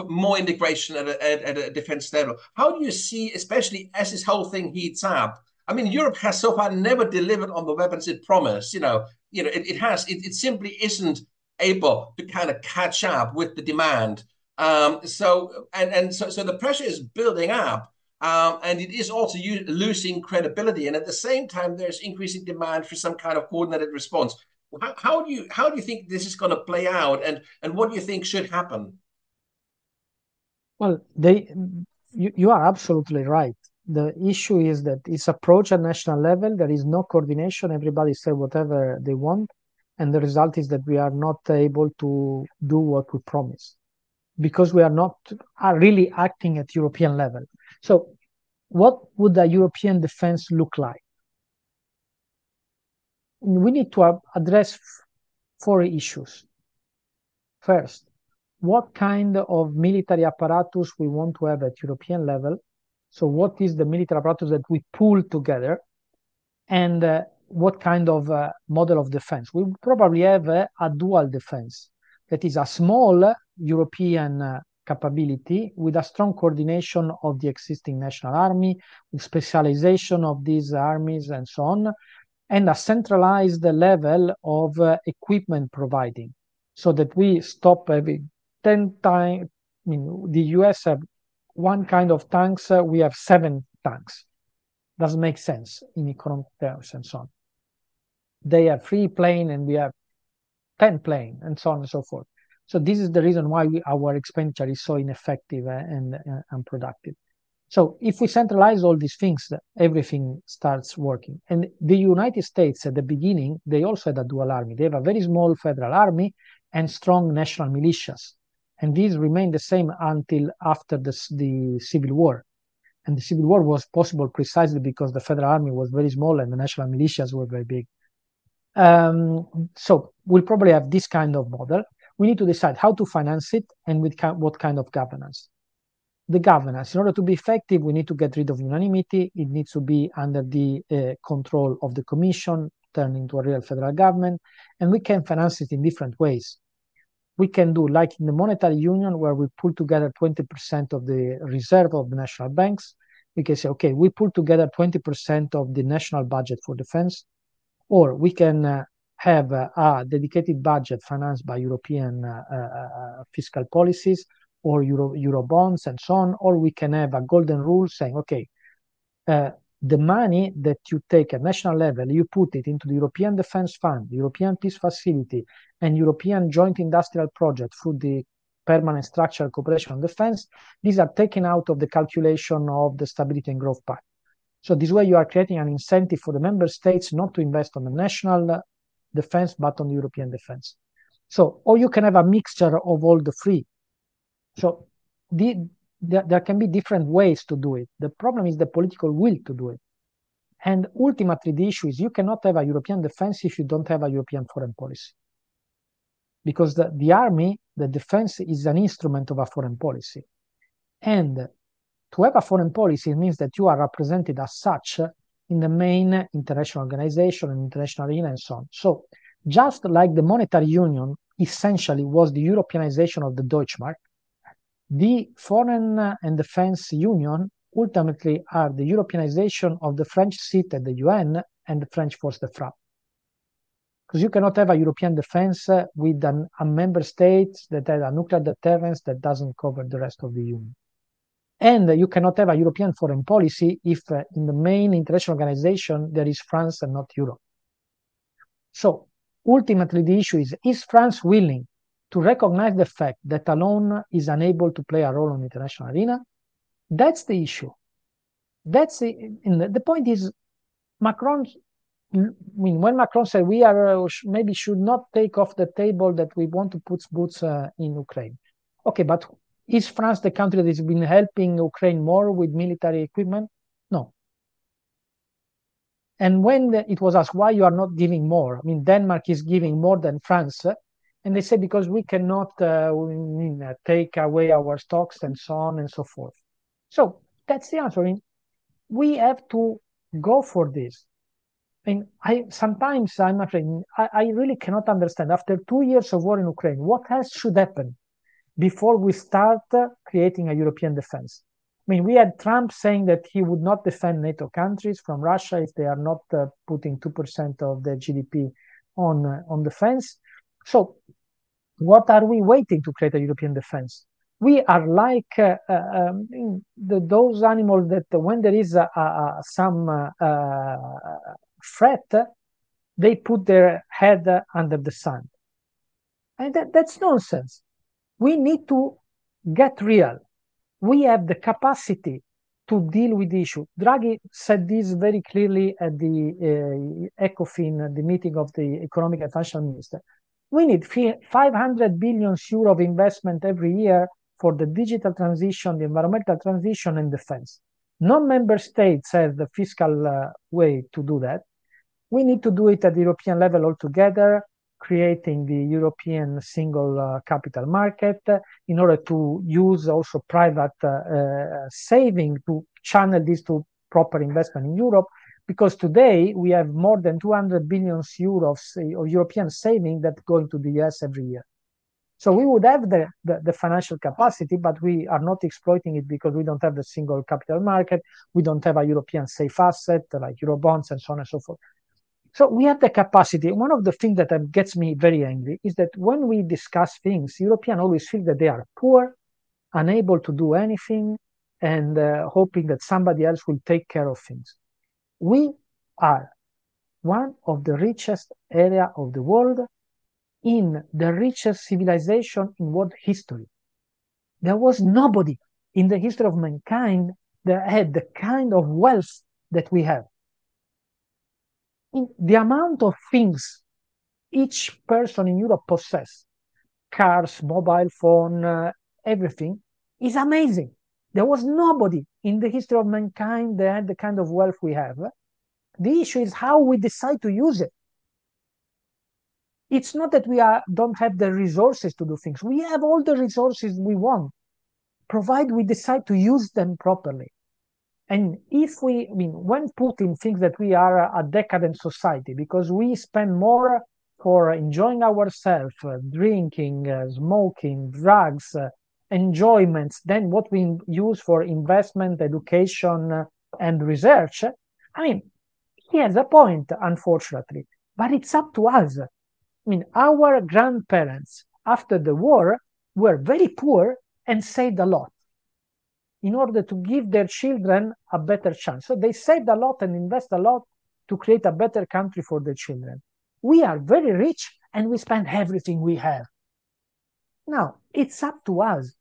more integration at a, at, at a defense level. How do you see, especially as this whole thing heats up? I mean, Europe has so far never delivered on the weapons it promised. You know, you know, it, it has, it, it simply isn't able to kind of catch up with the demand. Um, so, and, and so, so the pressure is building up. Um, and it is also losing credibility, and at the same time, there's increasing demand for some kind of coordinated response. How, how do you how do you think this is going to play out, and and what do you think should happen? Well, they, you, you are absolutely right. The issue is that it's approached at national level. There is no coordination. Everybody says whatever they want, and the result is that we are not able to do what we promised, because we are not are really acting at European level. So what would a European defense look like? We need to address four issues. First, what kind of military apparatus we want to have at European level So what is the military apparatus that we pull together, and uh, what kind of uh, model of defense? We probably have uh, a dual defense, that is a small European uh, capability with a strong coordination of the existing national army, with specialization of these armies and so on, and a centralized level of uh, equipment providing, so that we stop having ten times, I mean, the U S have one kind of tanks, uh, we have seven tanks. Doesn't make sense in economic terms and so on. They have three planes and we have ten planes and so on and so forth. So this is the reason why we, our expenditure is so ineffective and uh, unproductive. So if we centralize all these things, everything starts working. And the United States at the beginning, they also had a dual army. They have a very small federal army and strong national militias. And these remained the same until after the, the Civil War. And the Civil War was possible precisely because the federal army was very small and the national militias were very big. Um, so we'll probably have this kind of model. We need to decide how to finance it and with what kind of governance. The governance, in order to be effective, we need to get rid of unanimity. It needs to be under the uh, control of the Commission, turned into a real federal government, and we can finance it in different ways. We can do like in the monetary union, where we pull together twenty percent of the reserve of the national banks. We can say, okay, we pull together twenty percent of the national budget for defense, or we can uh, have uh, a dedicated budget financed by European uh, uh, fiscal policies or Euro, Euro bonds and so on, or we can have a golden rule saying, okay, uh, the money that you take at national level, you put it into the European Defence Fund, the European Peace Facility, and European Joint Industrial Project through the Permanent Structural Cooperation on Defence. These are taken out of the calculation of the Stability and Growth Pact. So this way you are creating an incentive for the member states not to invest on the national defence, but on the European defence. So, or you can have a mixture of all the three. So the, the, there can be different ways to do it. The problem is the political will to do it. And ultimately, the issue is you cannot have a European defense if you don't have a European foreign policy. Because the, the army, the defense is an instrument of a foreign policy. And to have a foreign policy means that you are represented as such in the main international organization and international arena and so on. So just like the monetary union essentially was the Europeanization of the Deutschmark, the Foreign and Defense Union ultimately are the Europeanization of the French seat at the U N and the French force de frappe. Because you cannot have a European defense with an, a member state that has a nuclear deterrence that doesn't cover the rest of the Union. And you cannot have a European foreign policy if uh, in the main international organization there is France and not Europe. So ultimately the issue is, is France willing to recognize the fact that alone is unable to play a role in the international arena? That's the issue. That's the, in the, the point is, Macron, I mean, when Macron said we are, maybe should not take off the table that we want to put boots uh, in Ukraine. Okay, but is France the country that has been helping Ukraine more with military equipment? No. And when the, it was asked why you are not giving more, I mean, Denmark is giving more than France, and they say because we cannot uh, take away our stocks and so on and so forth. So that's the answer. I mean, we have to go for this. I mean, I, sometimes I'm afraid, I, I really cannot understand, after two years of war in Ukraine, what else should happen before we start creating a European defense. I mean, we had Trump saying that he would not defend NATO countries from Russia if they are not uh, putting two percent of their G D P on, uh, on defense. So what are we waiting to create a European defense? We are like uh, uh, um, the, those animals that when there is a, a, a, some uh, uh, threat, they put their head under the sand. And that, that's nonsense. We need to get real. We have the capacity to deal with the issue. Draghi said this very clearly at the uh, ECOFIN, the meeting of the economic and financial minister. We need five hundred billion euros of investment every year for the digital transition, the environmental transition, and defense. No member state has the fiscal uh, way to do that. We need to do it at the European level altogether, creating the European single uh, capital market in order to use also private uh, uh, saving to channel this to proper investment in Europe. Because today we have more than two hundred billion euros of European saving that go into the U S every year. So we would have the, the, the financial capacity, but we are not exploiting it because we don't have the single capital market. We don't have a European safe asset like Eurobonds and so on and so forth. So we have the capacity. One of the things that gets me very angry is that when we discuss things, Europeans always feel that they are poor, unable to do anything, and uh, hoping that somebody else will take care of things. We are one of the richest areas of the world, in the richest civilization in world history. There was nobody in the history of mankind that had the kind of wealth that we have. In the amount of things each person in Europe possesses, cars, mobile phone, uh, everything, is amazing. There was nobody in the history of mankind that had the kind of wealth we have. The issue is how we decide to use it. It's not that we are, don't have the resources to do things. We have all the resources we want, provided we decide to use them properly. And if we, I mean, when Putin thinks that we are a decadent society because we spend more for enjoying ourselves, uh, drinking, uh, smoking, drugs, uh, enjoyments, than what we use for investment, education, uh, and research, I mean, he has a point, unfortunately. But it's up to us. I mean, our grandparents after the war were very poor and saved a lot in order to give their children a better chance. So they saved a lot and invest a lot to create a better country for their children. We are very rich and we spend everything we have. Now, it's up to us.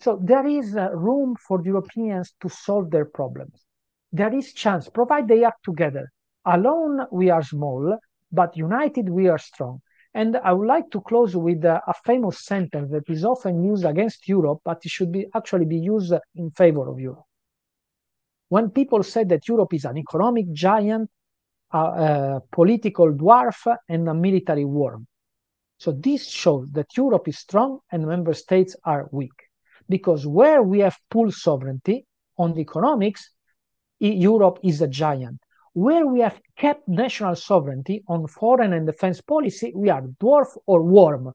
So there is room for Europeans to solve their problems. There is chance, provided they act together. Alone, we are small, but united, we are strong. And I would like to close with a, a famous sentence that is often used against Europe, but it should be actually be used in favor of Europe. When people say that Europe is an economic giant, a, a political dwarf, and a military worm. So this shows that Europe is strong and member states are weak. Because where we have full sovereignty on the economics, Europe is a giant. Where we have kept national sovereignty on foreign and defense policy, we are dwarf or worm.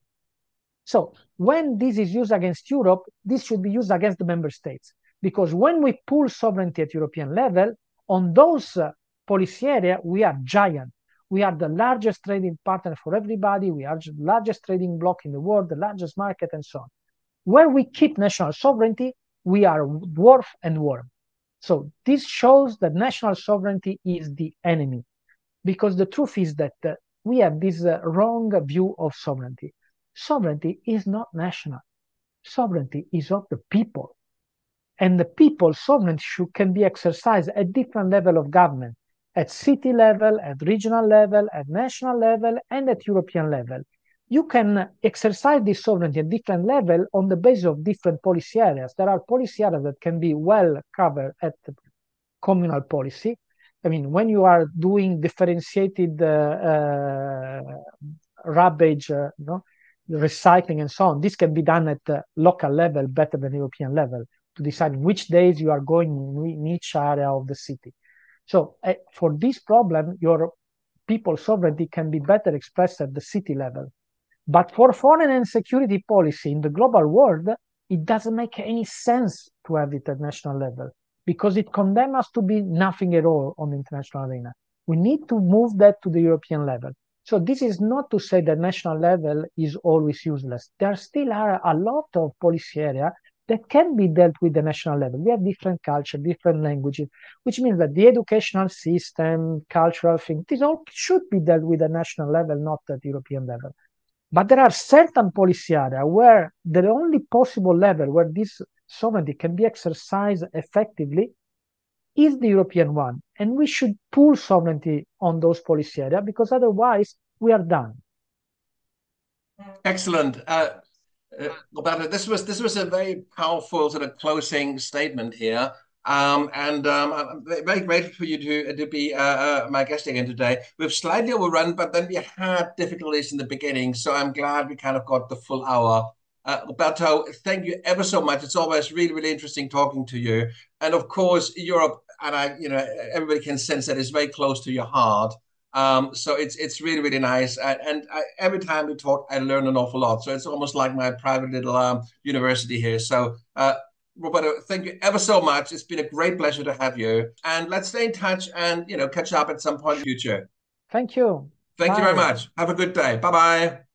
So when this is used against Europe, this should be used against the member states. Because when we pull sovereignty at European level, on those uh, policy areas, we are giant. We are the largest trading partner for everybody. We are the largest trading bloc in the world, the largest market, and so on. Where we keep national sovereignty, we are dwarf and worm. So this shows that national sovereignty is the enemy, because the truth is that uh, we have this uh, wrong view of sovereignty. Sovereignty is not national. Sovereignty is of the people. And the people's sovereignty should, can be exercised at different level of government, at city level, at regional level, at national level, and at European level. You can exercise this sovereignty at different level on the basis of different policy areas. There are policy areas that can be well covered at communal policy. I mean, when you are doing differentiated uh, uh, rubbish, uh, you know, recycling and so on, this can be done at the local level better than European level to decide which days you are going in each area of the city. So uh, for this problem, your people's sovereignty can be better expressed at the city level. But for foreign and security policy in the global world, it doesn't make any sense to have it at national level because it condemns us to be nothing at all on the international arena. We need to move that to the European level. So this is not to say that national level is always useless. There still are a lot of policy areas that can be dealt with the national level. We have different culture, different languages, which means that the educational system, cultural thing, these all should be dealt with at national level, not at European level. But there are certain policy areas where the only possible level where this sovereignty can be exercised effectively is the European one. And we should pull sovereignty on those policy areas because otherwise we are done. Excellent. Uh, uh, Roberto, this was, this was a very powerful sort of closing statement here. Um, and um, I'm very grateful for you to, to be uh, my guest again today. We've slightly overrun, but then we had difficulties in the beginning, so I'm glad we kind of got the full hour. Uh, Roberto, thank you ever so much. It's always really, really interesting talking to you. And of course, Europe, and I, you know, everybody can sense that it's very close to your heart. Um, so it's it's really, really nice. And, and I, every time we talk, I learn an awful lot. So it's almost like my private little um, university here. So, uh, Roberto, thank you ever so much. It's been a great pleasure to have you. And let's stay in touch and, you know, catch up at some point in the future. Thank you. Thank Bye. you very much. Have a good day. Bye-bye.